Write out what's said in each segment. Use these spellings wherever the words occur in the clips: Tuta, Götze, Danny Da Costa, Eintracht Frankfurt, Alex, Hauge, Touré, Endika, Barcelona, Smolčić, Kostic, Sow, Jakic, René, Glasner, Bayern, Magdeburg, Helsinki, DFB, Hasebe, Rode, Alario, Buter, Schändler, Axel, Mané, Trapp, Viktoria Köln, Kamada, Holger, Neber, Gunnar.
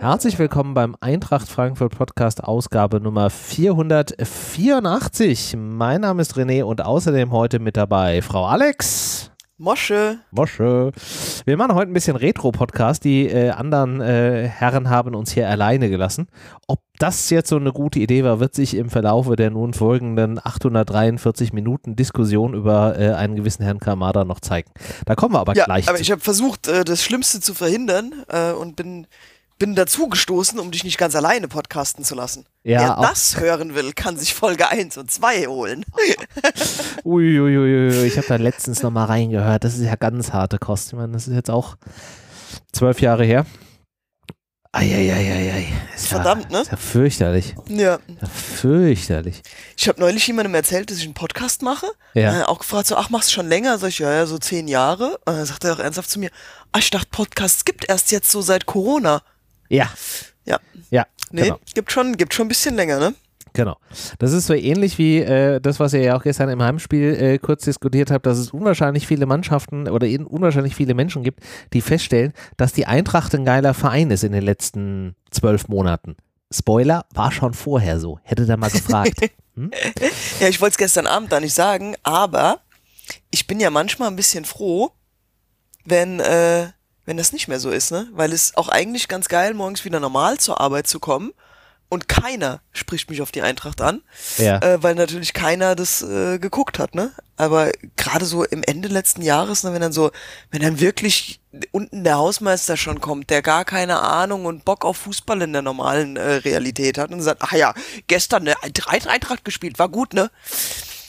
Herzlich willkommen beim Eintracht Frankfurt Podcast, Ausgabe Nummer 484. Mein Name ist René und außerdem heute mit dabei Frau Alex. Mosche. Wir machen heute ein bisschen Retro-Podcast. Die anderen Herren haben uns hier alleine gelassen. Ob das jetzt so eine gute Idee war, wird sich im Verlaufe der nun folgenden 843 Minuten Diskussion über einen gewissen Herrn Kamada noch zeigen. Da kommen wir aber gleich zu. Aber ich habe versucht, das Schlimmste zu verhindern und bin dazu gestoßen, um dich nicht ganz alleine podcasten zu lassen. Ja, wer das hören will, kann sich Folge 1 und 2 holen. Uiuiui, ich habe da letztens nochmal reingehört. Das ist ja ganz harte Kost. Ich meine, das ist jetzt auch 12 Jahre her. Eieieiei. Verdammt, ne? Ist ja fürchterlich. Ja. Ist ja fürchterlich. Ich habe neulich jemandem erzählt, dass ich einen Podcast mache. Ja. Auch gefragt, so, ach, machst du schon länger? Sag ich, ja, so 10 Jahre. Und dann sagt er auch ernsthaft zu mir, ach, ich dachte, Podcasts gibt erst jetzt so seit Corona. Ja. Nee, genau. Gibt schon ein bisschen länger, ne? Genau. Das ist so ähnlich wie das, was ihr ja auch gestern im Heimspiel kurz diskutiert habt, dass es unwahrscheinlich viele Mannschaften oder unwahrscheinlich viele Menschen gibt, die feststellen, dass die Eintracht ein geiler Verein ist in den letzten 12 Monaten. Spoiler, war schon vorher so. Hätte da mal gefragt. Ja, ich wollte es gestern Abend da nicht sagen, aber ich bin ja manchmal ein bisschen froh, wenn das nicht mehr so ist, ne? Weil es auch eigentlich ganz geil, morgens wieder normal zur Arbeit zu kommen und keiner spricht mich auf die Eintracht an, weil natürlich keiner das geguckt hat, ne? Aber gerade so im Ende letzten Jahres, ne, wenn dann wirklich unten der Hausmeister schon kommt, der gar keine Ahnung und Bock auf Fußball in der normalen Realität hat und sagt, ach ja, gestern eine Eintracht gespielt, war gut, ne?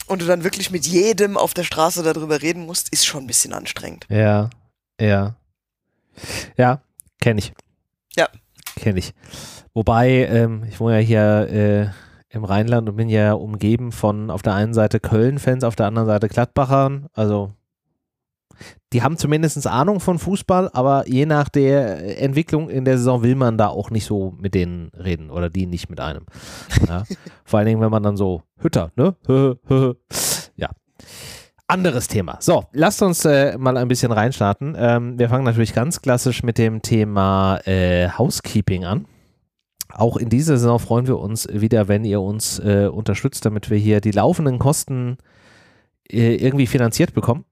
Und du dann wirklich mit jedem auf der Straße darüber reden musst, ist schon ein bisschen anstrengend. Ja, kenne ich. Wobei, ich wohne ja hier im Rheinland und bin ja umgeben von auf der einen Seite Köln-Fans, auf der anderen Seite Gladbachern. Also, die haben zumindest Ahnung von Fußball, aber je nach der Entwicklung in der Saison will man da auch nicht so mit denen reden oder die nicht mit einem. Ja. Vor allen Dingen, wenn man dann so Hütter, ne? Ja. Anderes Thema. So, lasst uns mal ein bisschen reinstarten. Wir fangen natürlich ganz klassisch mit dem Thema Housekeeping an. Auch in dieser Saison freuen wir uns wieder, wenn ihr uns unterstützt, damit wir hier die laufenden Kosten irgendwie finanziert bekommen.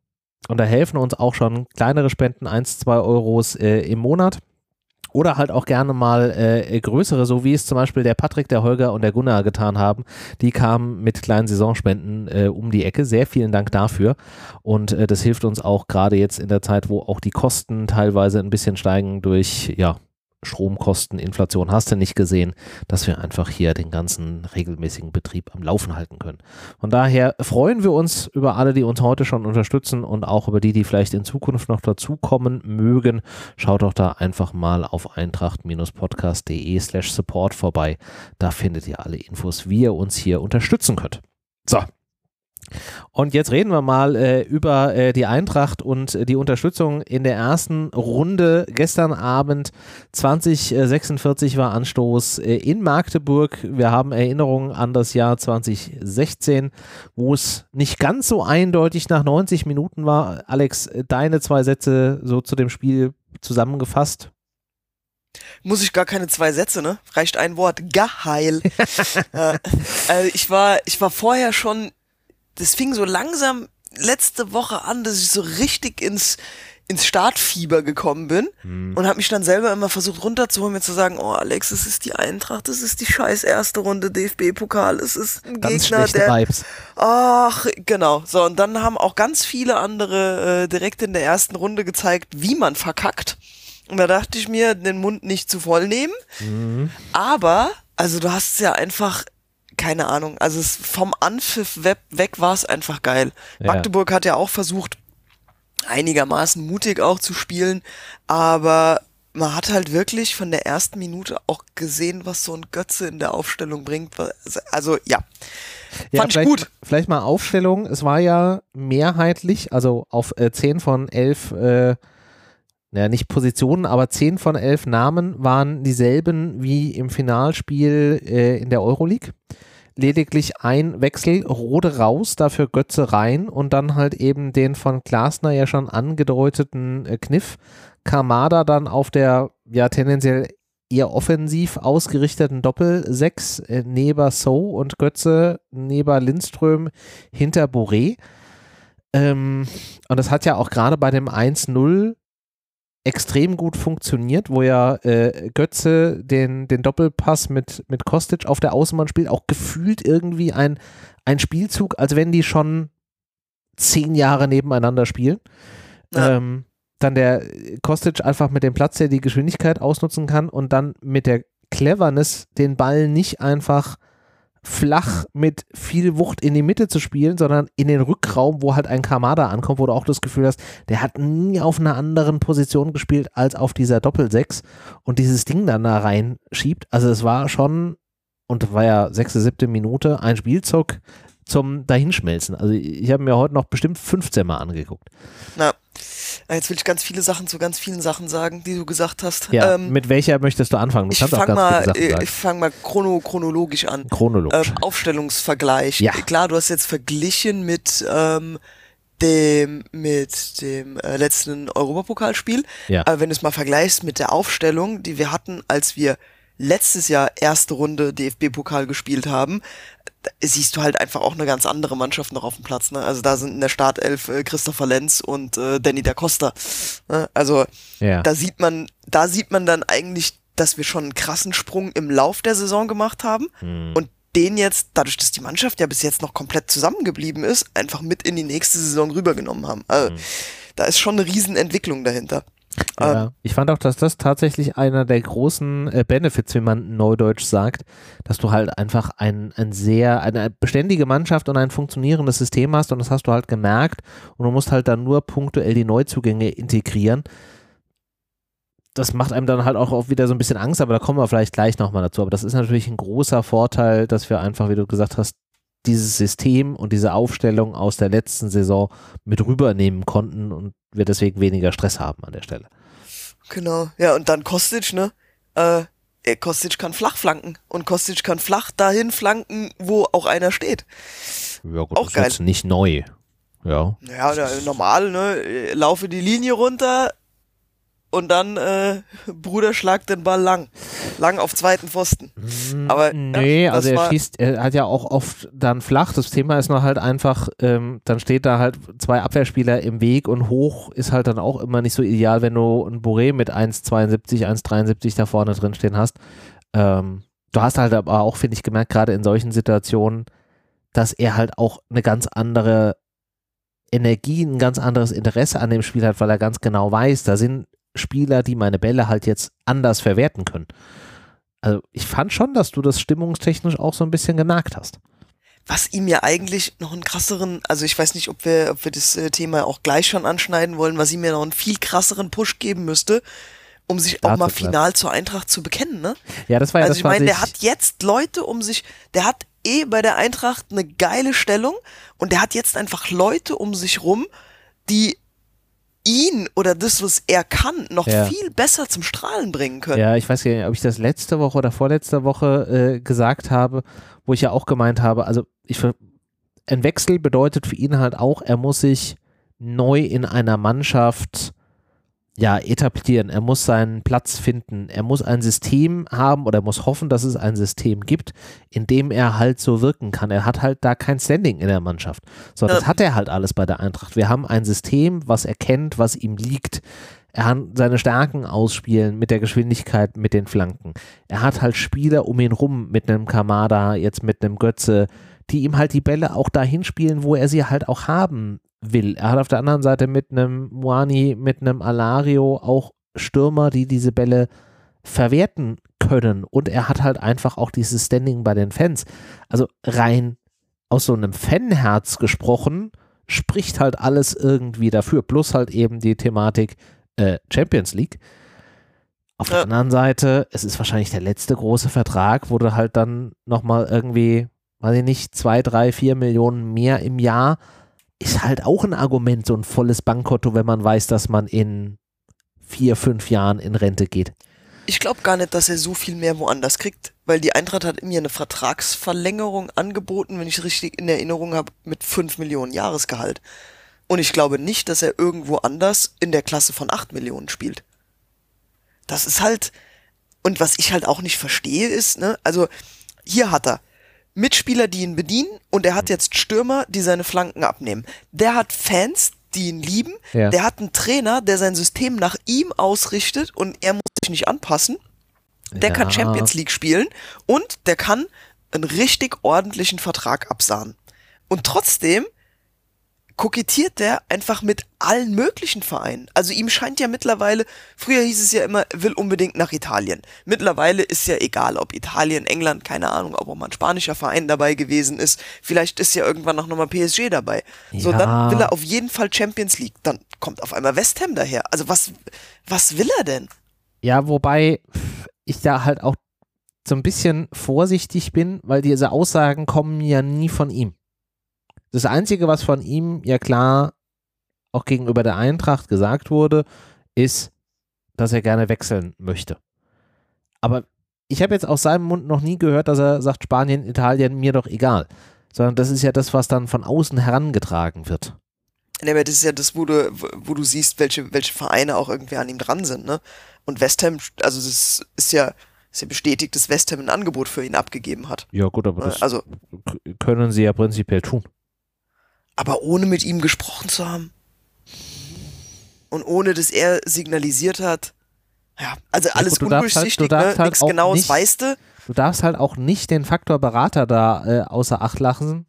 Und da helfen uns auch schon kleinere Spenden, 1-2 Euros im Monat. Oder halt auch gerne mal größere, so wie es zum Beispiel der Patrick, der Holger und der Gunnar getan haben. Die kamen mit kleinen Saisonspenden um die Ecke. Sehr vielen Dank dafür. Und das hilft uns auch gerade jetzt in der Zeit, wo auch die Kosten teilweise ein bisschen steigen durch Stromkosten, Inflation. Hast du nicht gesehen, dass wir einfach hier den ganzen regelmäßigen Betrieb am Laufen halten können. Von daher freuen wir uns über alle, die uns heute schon unterstützen und auch über die vielleicht in Zukunft noch dazukommen mögen. Schaut doch da einfach mal auf eintracht-podcast.de/support vorbei. Da findet ihr alle Infos, wie ihr uns hier unterstützen könnt. So. Und jetzt reden wir mal über die Eintracht und die Unterstützung in der ersten Runde. Gestern Abend 20:46 war Anstoß in Magdeburg. Wir haben Erinnerungen an das Jahr 2016, wo es nicht ganz so eindeutig nach 90 Minuten war. Alex, deine zwei Sätze so zu dem Spiel zusammengefasst. Muss ich gar keine zwei Sätze, ne? Reicht ein Wort. Geheil. Ich war vorher schon... Das fing so langsam letzte Woche an, dass ich so richtig ins Startfieber gekommen bin und habe mich dann selber immer versucht runterzuholen, mir zu sagen, oh Alex, es ist die Eintracht, es ist die scheiß erste Runde DFB-Pokal, es ist ein ganz Gegner, der... Vibes. Ach, genau. So, und dann haben auch ganz viele andere direkt in der ersten Runde gezeigt, wie man verkackt. Und da dachte ich mir, den Mund nicht zu voll nehmen. Aber, also du hast es ja einfach... Keine Ahnung, also vom Anpfiff weg war es einfach geil. Ja. Magdeburg hat ja auch versucht, einigermaßen mutig auch zu spielen, aber man hat halt wirklich von der ersten Minute auch gesehen, was so ein Götze in der Aufstellung bringt. Also fand ich gut. Vielleicht mal Aufstellung, es war ja mehrheitlich, also auf 10 von 11 ja, nicht Positionen, aber 10 von 11 Namen waren dieselben wie im Finalspiel in der Euroleague. Lediglich ein Wechsel, Rode raus, dafür Götze rein und dann halt eben den von Glasner ja schon angedeuteten Kniff. Kamada dann auf der ja tendenziell eher offensiv ausgerichteten Doppel-6, Neber, Sow und Götze, Neber, Lindström, hinter Boré. Und das hat ja auch gerade bei dem 1-0 extrem gut funktioniert, wo ja Götze den Doppelpass mit Kostic auf der Außenbahn spielt, auch gefühlt irgendwie ein Spielzug, als wenn die schon 10 Jahre nebeneinander spielen. Ja. Dann der Kostic einfach mit dem Platz, der die Geschwindigkeit ausnutzen kann und dann mit der Cleverness den Ball nicht einfach flach mit viel Wucht in die Mitte zu spielen, sondern in den Rückraum, wo halt ein Kamada ankommt, wo du auch das Gefühl hast, der hat nie auf einer anderen Position gespielt als auf dieser Doppel-6 und dieses Ding dann da reinschiebt. Also es war schon, und war ja 6., 7. Minute, ein Spielzug zum Dahinschmelzen. Also ich habe mir heute noch bestimmt 15 Mal angeguckt. Na, jetzt will ich ganz viele Sachen zu ganz vielen Sachen sagen, die du gesagt hast. Ja, mit welcher möchtest du anfangen? Du kannst auch ganz viele Sachen sagen. Ich fange mal chronologisch an. Chronologisch. Aufstellungsvergleich. Ja. Klar, du hast jetzt verglichen mit dem letzten Europapokalspiel. Ja. Aber wenn du es mal vergleichst mit der Aufstellung, die wir hatten, als wir letztes Jahr erste Runde DFB-Pokal gespielt haben, siehst du halt einfach auch eine ganz andere Mannschaft noch auf dem Platz. Ne? Also da sind in der Startelf Christopher Lenz und Danny da Costa. Ne? Also ja, da sieht man dann eigentlich, dass wir schon einen krassen Sprung im Lauf der Saison gemacht haben und den jetzt, dadurch, dass die Mannschaft ja bis jetzt noch komplett zusammengeblieben ist, einfach mit in die nächste Saison rübergenommen haben. Also da ist schon eine Riesenentwicklung dahinter. Ja, ich fand auch, dass das tatsächlich einer der großen Benefits, wie man neudeutsch sagt, dass du halt einfach eine beständige Mannschaft und ein funktionierendes System hast und das hast du halt gemerkt und du musst halt dann nur punktuell die Neuzugänge integrieren. Das macht einem dann halt auch wieder so ein bisschen Angst, aber da kommen wir vielleicht gleich nochmal dazu. Aber das ist natürlich ein großer Vorteil, dass wir einfach, wie du gesagt hast, dieses System und diese Aufstellung aus der letzten Saison mit rübernehmen konnten und wir deswegen weniger Stress haben an der Stelle. Genau, ja, und dann Kostic, ne? Kostic kann flach flanken und Kostic kann flach dahin flanken, wo auch einer steht. Ja gut, auch das geil. Ist jetzt nicht neu. Ja, ja, normal, ne? Laufe die Linie runter und dann Bruder schlagt den Ball lang auf zweiten Pfosten. Aber nee, ja, also er hat ja auch oft dann flach, das Thema ist nur halt einfach, dann steht da halt 2 Abwehrspieler im Weg und hoch ist halt dann auch immer nicht so ideal, wenn du einen Boré mit 1,72, 1,73 da vorne drin stehen hast. Du hast halt aber auch, finde ich, gemerkt, gerade in solchen Situationen, dass er halt auch eine ganz andere Energie, ein ganz anderes Interesse an dem Spiel hat, weil er ganz genau weiß, da sind Spieler, die meine Bälle halt jetzt anders verwerten können. Also ich fand schon, dass du das stimmungstechnisch auch so ein bisschen gemerkt hast. Was ihm ja eigentlich noch einen krasseren, also ich weiß nicht, ob wir das Thema auch gleich schon anschneiden wollen, was ihm ja noch einen viel krasseren Push geben müsste, um sich auch mal final zur Eintracht zu bekennen, ne? Ja, das war ja das. Also ich meine, der hat jetzt Leute um sich, der hat eh bei der Eintracht eine geile Stellung und der hat jetzt einfach Leute um sich rum, die ihn oder das, was er kann, noch viel besser zum Strahlen bringen können. Ja, ich weiß gar nicht, ob ich das letzte Woche oder vorletzte Woche gesagt habe, wo ich ja auch gemeint habe, also ein Wechsel bedeutet für ihn halt auch, er muss sich neu in einer Mannschaft etablieren, er muss seinen Platz finden, er muss ein System haben oder er muss hoffen, dass es ein System gibt, in dem er halt so wirken kann. Er hat halt da kein Standing in der Mannschaft. So, das hat er halt alles bei der Eintracht. Wir haben ein System, was er kennt, was ihm liegt. Er kann seine Stärken ausspielen mit der Geschwindigkeit, mit den Flanken. Er hat halt Spieler um ihn rum, mit einem Kamada, jetzt mit einem Götze, die ihm halt die Bälle auch dahin spielen, wo er sie halt auch haben will. Er hat auf der anderen Seite mit einem Muani, mit einem Alario auch Stürmer, die diese Bälle verwerten können und er hat halt einfach auch dieses Standing bei den Fans. Also rein aus so einem Fanherz gesprochen, spricht halt alles irgendwie dafür, plus halt eben die Thematik Champions League. Auf der anderen Seite, es ist wahrscheinlich der letzte große Vertrag, wo du halt dann nochmal irgendwie, weiß ich nicht, 2, 3, 4 Millionen mehr im Jahr. Ist halt auch ein Argument, so ein volles Bankkonto, wenn man weiß, dass man in 4, 5 Jahren in Rente geht. Ich glaube gar nicht, dass er so viel mehr woanders kriegt, weil die Eintracht hat mir eine Vertragsverlängerung angeboten, wenn ich richtig in Erinnerung habe, mit 5 Millionen Jahresgehalt. Und ich glaube nicht, dass er irgendwo anders in der Klasse von 8 Millionen spielt. Das ist halt, und was ich halt auch nicht verstehe ist, ne, also hier hat er Mitspieler, die ihn bedienen, und er hat jetzt Stürmer, die seine Flanken abnehmen. Der hat Fans, die ihn lieben, ja. Der hat einen Trainer, der sein System nach ihm ausrichtet und er muss sich nicht anpassen. Der kann Champions League spielen und der kann einen richtig ordentlichen Vertrag absahnen. Und trotzdem kokettiert der einfach mit allen möglichen Vereinen. Also ihm scheint ja mittlerweile, früher hieß es ja immer, will unbedingt nach Italien. Mittlerweile ist ja egal, ob Italien, England, keine Ahnung, ob auch mal ein spanischer Verein dabei gewesen ist. Vielleicht ist ja irgendwann auch nochmal PSG dabei. Ja. So, dann will er auf jeden Fall Champions League. Dann kommt auf einmal West Ham daher. Also was will er denn? Ja, wobei ich da halt auch so ein bisschen vorsichtig bin, weil diese Aussagen kommen ja nie von ihm. Das Einzige, was von ihm ja klar auch gegenüber der Eintracht gesagt wurde, ist, dass er gerne wechseln möchte. Aber ich habe jetzt aus seinem Mund noch nie gehört, dass er sagt, Spanien, Italien, mir doch egal. Sondern das ist ja das, was dann von außen herangetragen wird. Ja, aber das ist ja das, wo du siehst, welche Vereine auch irgendwie an ihm dran sind, ne? Und West Ham, also das ist ja bestätigt, dass West Ham ein Angebot für ihn abgegeben hat. Ja gut, aber das können sie ja prinzipiell tun. Aber ohne mit ihm gesprochen zu haben und ohne, dass er signalisiert hat, ja, also alles undurchsichtig, nichts Genaues weißt du. Du darfst halt auch nicht den Faktor Berater da außer Acht lassen.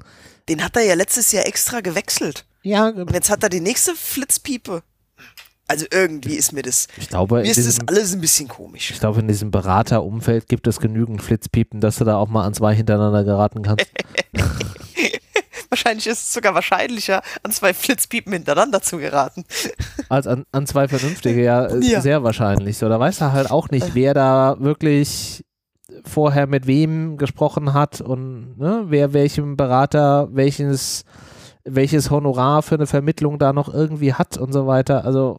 Den hat er ja letztes Jahr extra gewechselt. Ja. Und jetzt hat er die nächste Flitzpiepe. Also irgendwie ist mir das, ist das alles ein bisschen komisch. Ich glaube, in diesem Beraterumfeld gibt es genügend Flitzpiepen, dass du da auch mal an 2 hintereinander geraten kannst. Wahrscheinlich ist es sogar wahrscheinlicher, an 2 Flitzpiepen hintereinander zu geraten. Als an 2 vernünftige, ja, sehr wahrscheinlich. So, da weiß er halt auch nicht, wer da wirklich vorher mit wem gesprochen hat und ne, wer welchem Berater welches Honorar für eine Vermittlung da noch irgendwie hat und so weiter. Also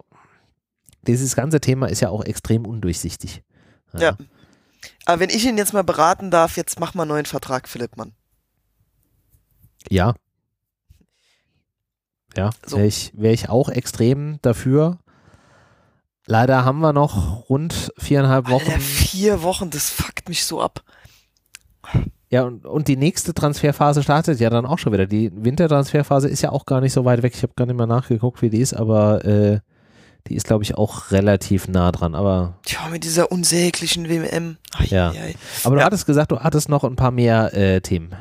dieses ganze Thema ist ja auch extrem undurchsichtig. Ja. Ja. Aber wenn ich ihn jetzt mal beraten darf, jetzt mach mal einen neuen Vertrag, Philipp Mann. Ja. Ja, so. Wäre ich auch extrem dafür. Leider haben wir noch rund 4,5 Wochen. Alter, 4 Wochen, das fuckt mich so ab. Ja, und die nächste Transferphase startet ja dann auch schon wieder. Die Wintertransferphase ist ja auch gar nicht so weit weg. Ich habe gar nicht mehr nachgeguckt, wie die ist, aber die ist, glaube ich, auch relativ nah dran. Aber ja, mit dieser unsäglichen WM. Ai, ja. Ai. Aber du hattest gesagt, du hattest noch ein paar mehr Themen.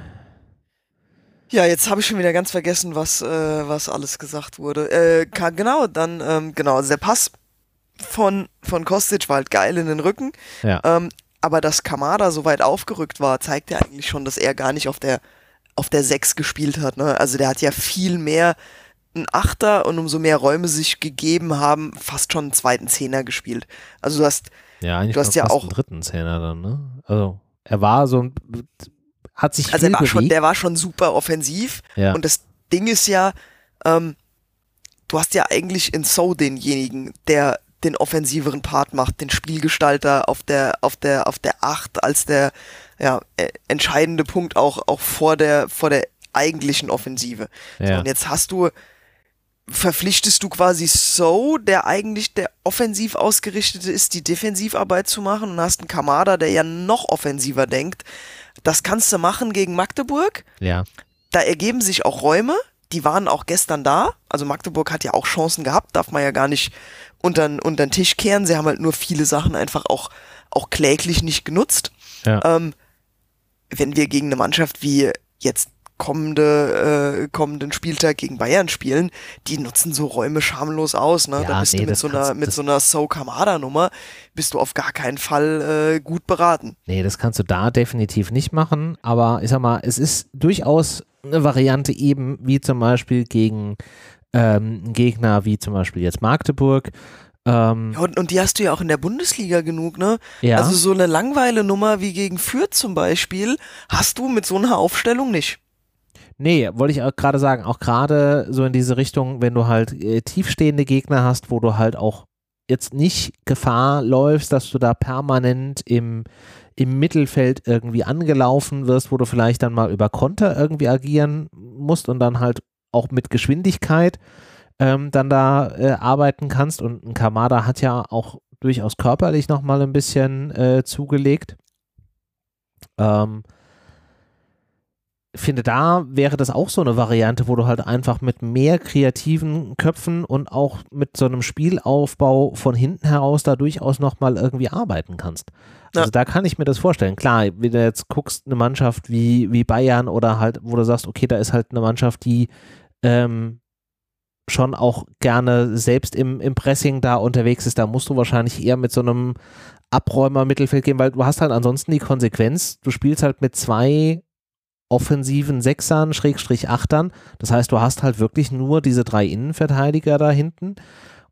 Ja, jetzt habe ich schon wieder ganz vergessen, was alles gesagt wurde. Also der Pass von Kostic war halt geil in den Rücken. Ja. Aber dass Kamada so weit aufgerückt war, zeigt ja eigentlich schon, dass er gar nicht auf der 6 gespielt hat. Ne? Also der hat ja viel mehr einen Achter und umso mehr Räume sich gegeben haben, fast schon einen zweiten Zehner gespielt. Also du hast ja eigentlich auch einen dritten Zehner dann. Ne? Also er war so ein... Hat sich also der war schon super offensiv, ja. Und das Ding ist ja, du hast ja eigentlich in Sow denjenigen, der den offensiveren Part macht, den Spielgestalter auf der 8 als der entscheidende Punkt auch vor der eigentlichen Offensive. Ja. So, und jetzt verpflichtest du quasi Sow, der eigentlich der offensiv ausgerichtete ist, die Defensivarbeit zu machen, und hast einen Kamada, der ja noch offensiver denkt. Das kannst du machen gegen Magdeburg. Ja. Da ergeben sich auch Räume, die waren auch gestern da. Also Magdeburg hat ja auch Chancen gehabt, darf man ja gar nicht unter den Tisch kehren. Sie haben halt nur viele Sachen einfach auch kläglich nicht genutzt. Ja. Wenn wir gegen eine Mannschaft wie jetzt kommenden Spieltag gegen Bayern spielen, die nutzen so Räume schamlos aus. Ne? Ja, da bist du mit so einer So-Kamada-Nummer bist du auf gar keinen Fall gut beraten. Nee, das kannst du da definitiv nicht machen, aber ich sag mal, es ist durchaus eine Variante eben, wie zum Beispiel gegen Gegner wie zum Beispiel jetzt Magdeburg. Und die hast du ja auch in der Bundesliga genug, ne? Ja. Also so eine Langweile-Nummer wie gegen Fürth zum Beispiel hast du mit so einer Aufstellung nicht. Nee, wollte ich auch gerade sagen, auch gerade so in diese Richtung, wenn du halt tiefstehende Gegner hast, wo du halt auch jetzt nicht Gefahr läufst, dass du da permanent im Mittelfeld irgendwie angelaufen wirst, wo du vielleicht dann mal über Konter irgendwie agieren musst und dann halt auch mit Geschwindigkeit dann da arbeiten kannst. Und ein Kamada hat ja auch durchaus körperlich nochmal ein bisschen zugelegt. Finde, da wäre das auch so eine Variante, wo du halt einfach mit mehr kreativen Köpfen und auch mit so einem Spielaufbau von hinten heraus da durchaus nochmal irgendwie arbeiten kannst. Also ja, da kann ich mir das vorstellen. Klar, wenn du jetzt guckst, eine Mannschaft wie Bayern oder halt, wo du sagst, okay, da ist halt eine Mannschaft, die schon auch gerne selbst im Pressing da unterwegs ist, da musst du wahrscheinlich eher mit so einem Abräumer-Mittelfeld gehen, weil du hast halt ansonsten die Konsequenz, du spielst halt mit zwei offensiven Sechsern, Schrägstrich Achtern. Das heißt, du hast halt wirklich nur diese drei Innenverteidiger da hinten.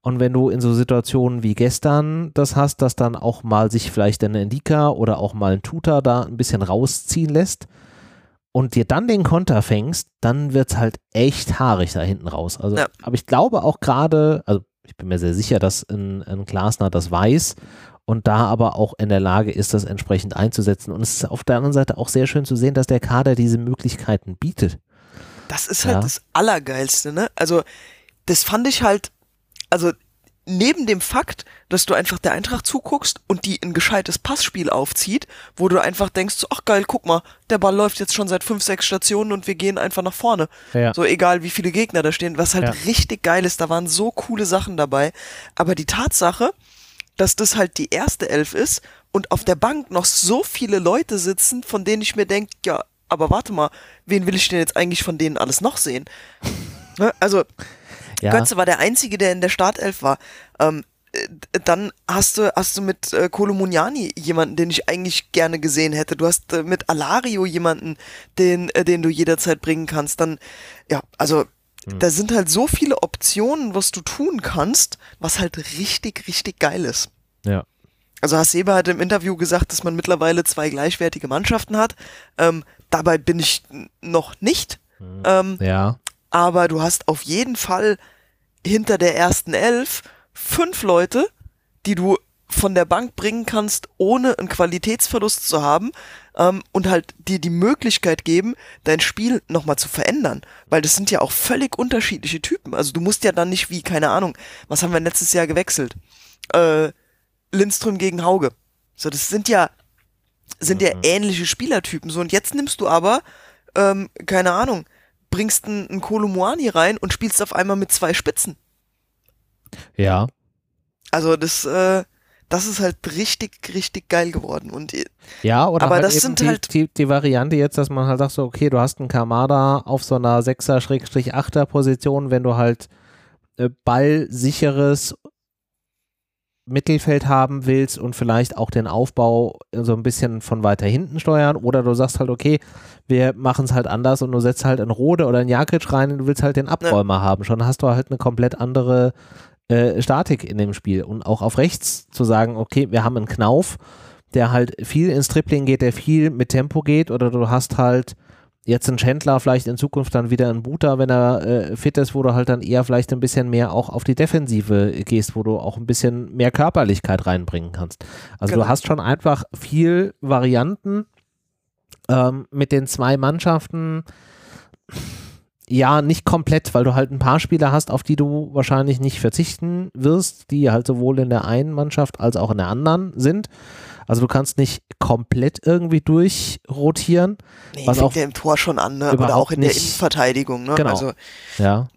Und wenn du in so Situationen wie gestern das hast, dass dann auch mal sich vielleicht ein Endika oder auch mal ein Tuta da ein bisschen rausziehen lässt und dir dann den Konter fängst, dann wird es halt echt haarig da hinten raus. Also, ja. Aber ich glaube auch gerade, also ich bin mir sehr sicher, dass ein Glasner das weiß und da aber auch in der Lage ist, das entsprechend einzusetzen. Und es ist auf der anderen Seite auch sehr schön zu sehen, dass der Kader diese Möglichkeiten bietet. Das ist halt das Allergeilste, ne? Also das fand ich halt, also neben dem Fakt, dass du einfach der Eintracht zuguckst und die ein gescheites Passspiel aufzieht, wo du einfach denkst, ach geil, guck mal, der Ball läuft jetzt schon seit 5, 6 Stationen und wir gehen einfach nach vorne. Ja. So egal, wie viele Gegner da stehen, was halt richtig geil ist. Da waren so coole Sachen dabei. Aber die Tatsache, dass das halt die erste Elf ist und auf der Bank noch so viele Leute sitzen, von denen ich mir denke, ja, aber warte mal, wen will ich denn jetzt eigentlich von denen alles noch sehen? Ne? Also, ja. Götze war der Einzige, der in der Startelf war. Dann hast du mit Kolo Muani jemanden, den ich eigentlich gerne gesehen hätte. Du hast mit Alario jemanden, den du jederzeit bringen kannst. Dann, ja, also da sind halt so viele Optionen, was du tun kannst, was halt richtig, richtig geil ist. Ja. Also Hasebe hat im Interview gesagt, dass man mittlerweile zwei gleichwertige Mannschaften hat. Dabei bin ich noch nicht. Ja. Aber du hast auf jeden Fall hinter der ersten Elf 5 Leute, die du von der Bank bringen kannst, ohne einen Qualitätsverlust zu haben, und halt dir die Möglichkeit geben, dein Spiel nochmal zu verändern. Weil das sind ja auch völlig unterschiedliche Typen. Also du musst ja dann nicht wie, keine Ahnung, was haben wir letztes Jahr gewechselt? Lindström gegen Hauge. So, das sind ja ähnliche Spielertypen. So, und jetzt nimmst du aber, keine Ahnung, bringst einen Kolo Muani rein und spielst auf einmal mit 2 Spitzen. Ja. Also das ist halt richtig, richtig geil geworden. Und ja, oder aber halt das eben sind halt die Variante jetzt, dass man halt sagt so, okay, du hast einen Kamada auf so einer 6er-8er Position, wenn du halt ballsicheres Mittelfeld haben willst und vielleicht auch den Aufbau so ein bisschen von weiter hinten steuern, oder du sagst halt, okay, wir machen es halt anders und du setzt halt einen Rode oder einen Jakic rein und du willst halt den Abräumer haben. Schon hast du halt eine komplett andere Statik in dem Spiel. Und auch auf rechts zu sagen, okay, wir haben einen Knauf, der halt viel ins Tripling geht, der viel mit Tempo geht, oder du hast halt jetzt einen Schändler, vielleicht in Zukunft dann wieder einen Buter, wenn er fit ist, wo du halt dann eher vielleicht ein bisschen mehr auch auf die Defensive gehst, wo du auch ein bisschen mehr Körperlichkeit reinbringen kannst. Also genau, du hast schon einfach viel Varianten mit den 2 Mannschaften. Ja, nicht komplett, weil du halt ein paar Spieler hast, auf die du wahrscheinlich nicht verzichten wirst, die halt sowohl in der einen Mannschaft als auch in der anderen sind. Also du kannst nicht komplett irgendwie durchrotieren. Nee, was fängt ja im Tor schon an, ne? Oder auch in der Innenverteidigung. Ne? Genau. Also, ja.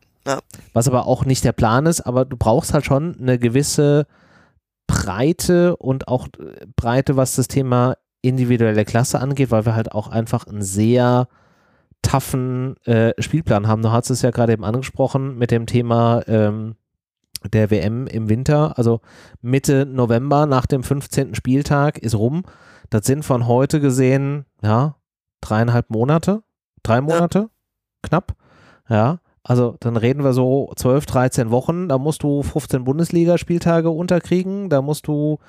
Was aber auch nicht der Plan ist, aber du brauchst halt schon eine gewisse Breite und auch Breite, was das Thema individuelle Klasse angeht, weil wir halt auch einfach einen sehr toughen Spielplan haben. Du hast es ja gerade eben angesprochen mit dem Thema der WM im Winter, also Mitte November nach dem 15. Spieltag ist rum. Das sind von heute gesehen, ja, 3 Monate, ja, knapp, ja. Also dann reden wir so 12, 13 Wochen, da musst du 15 Bundesligaspieltage unterkriegen, da musst du,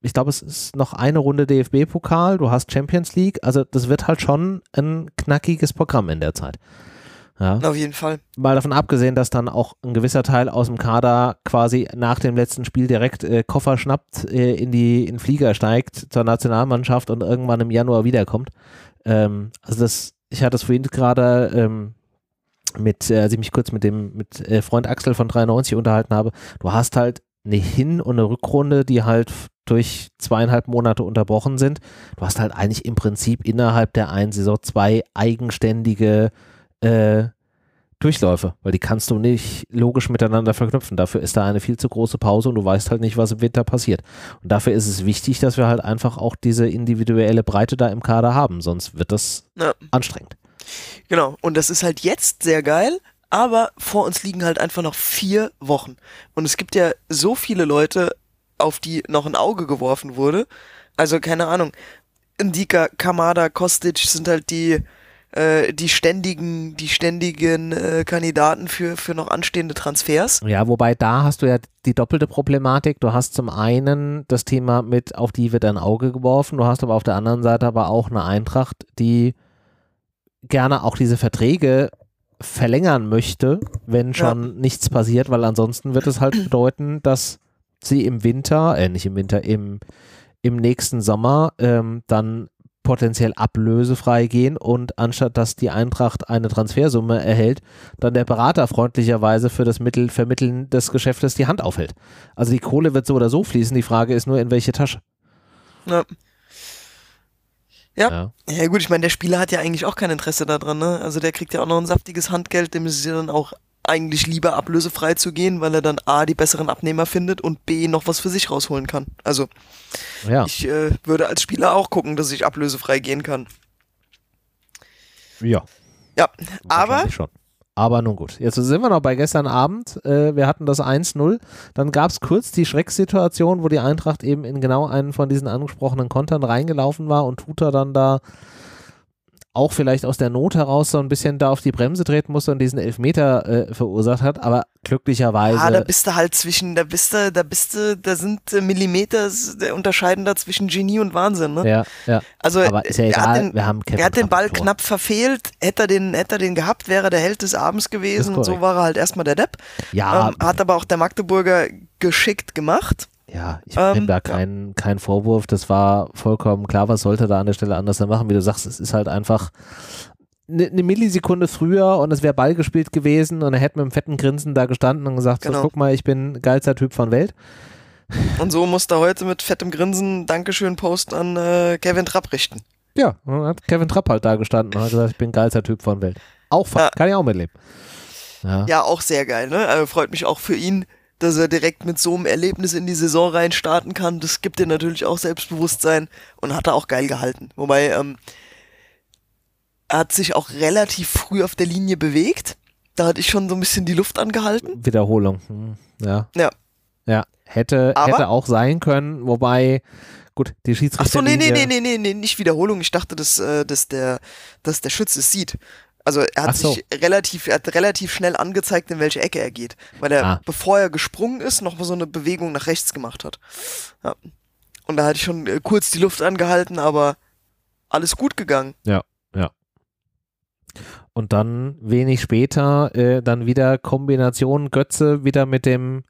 ich glaube, es ist noch eine Runde DFB-Pokal, du hast Champions League, also das wird halt schon ein knackiges Programm in der Zeit. Ja. Auf jeden Fall. Mal davon abgesehen, dass dann auch ein gewisser Teil aus dem Kader quasi nach dem letzten Spiel direkt Koffer schnappt, in den Flieger steigt zur Nationalmannschaft und irgendwann im Januar wiederkommt. Also ich hatte es vorhin gerade als ich mich kurz mit Freund Axel von 93 unterhalten habe, du hast halt eine Hin- und eine Rückrunde, die halt durch 2,5 Monate unterbrochen sind. Du hast halt eigentlich im Prinzip innerhalb der einen Saison 2 eigenständige Durchläufe, weil die kannst du nicht logisch miteinander verknüpfen. Dafür ist da eine viel zu große Pause und du weißt halt nicht, was im Winter passiert. Und dafür ist es wichtig, dass wir halt einfach auch diese individuelle Breite da im Kader haben, sonst wird das anstrengend. Genau, und das ist halt jetzt sehr geil, aber vor uns liegen halt einfach noch 4 Wochen. Und es gibt ja so viele Leute, auf die noch ein Auge geworfen wurde. Also keine Ahnung, Endika, Kamada, Kostic sind halt die ständigen Kandidaten für noch anstehende Transfers. Ja, wobei da hast du ja die doppelte Problematik. Du hast zum einen das Thema mit, auf die wird ein Auge geworfen. Du hast aber auf der anderen Seite aber auch eine Eintracht, die gerne auch diese Verträge verlängern möchte, wenn schon nichts passiert, weil ansonsten wird es halt bedeuten, dass sie im nächsten Sommer dann potenziell ablösefrei gehen und anstatt, dass die Eintracht eine Transfersumme erhält, dann der Berater freundlicherweise für das Vermitteln des Geschäftes die Hand aufhält. Also die Kohle wird so oder so fließen, die Frage ist nur, in welche Tasche. Ja, gut, ich meine, der Spieler hat ja eigentlich auch kein Interesse daran, ne? Also der kriegt ja auch noch ein saftiges Handgeld, dem ist es ja dann auch eigentlich lieber ablösefrei zu gehen, weil er dann A, die besseren Abnehmer findet und B, noch was für sich rausholen kann. Also ich würde als Spieler auch gucken, dass ich ablösefrei gehen kann. Ja, aber schon. Aber nun gut, jetzt sind wir noch bei gestern Abend, wir hatten das 1-0, dann gab es kurz die Schrecksituation, wo die Eintracht eben in genau einen von diesen angesprochenen Kontern reingelaufen war und Tuta dann da auch vielleicht aus der Not heraus so ein bisschen da auf die Bremse treten musste und diesen Elfmeter verursacht hat, aber glücklicherweise... Ja, da bist du halt da sind Millimeter unterscheiden da zwischen Genie und Wahnsinn, ne? Ja. Also, aber ist ja egal, er hat den Ball knapp verfehlt, hätte er den gehabt, wäre der Held des Abends gewesen und so war er halt erstmal der Depp. Ja. Hat aber auch der Magdeburger geschickt gemacht. Ja, ich nehme da keinen Vorwurf, das war vollkommen klar, was sollte da an der Stelle anders machen, wie du sagst, es ist halt einfach eine Millisekunde früher und es wäre Ball gespielt gewesen und er hätte mit einem fetten Grinsen da gestanden und gesagt, so, guck mal, ich bin geilster Typ von Welt. Und so musste er heute mit fettem Grinsen Dankeschön-Post an Kevin Trapp richten. Ja, und dann hat Kevin Trapp halt da gestanden und hat gesagt, ich bin geilster Typ von Welt. Auch kann ich auch mitleben. Ja, auch sehr geil, ne? Also freut mich auch für ihn, dass er direkt mit so einem Erlebnis in die Saison rein starten kann. Das gibt dir natürlich auch Selbstbewusstsein und hat er auch geil gehalten. Wobei, er hat sich auch relativ früh auf der Linie bewegt. Da hatte ich schon so ein bisschen die Luft angehalten. Wiederholung. Ja. Hätte auch sein können, wobei, gut, die Schiedsrichter... Achso, nee, nicht Wiederholung. Ich dachte, dass der Schütze es sieht. Also er hat sich relativ schnell angezeigt, in welche Ecke er geht, weil er, bevor er gesprungen ist, noch mal so eine Bewegung nach rechts gemacht hat. Ja. Und da hatte ich schon kurz die Luft angehalten, aber alles gut gegangen. Ja. Und dann wenig später dann wieder Kombination Götze wieder mit dem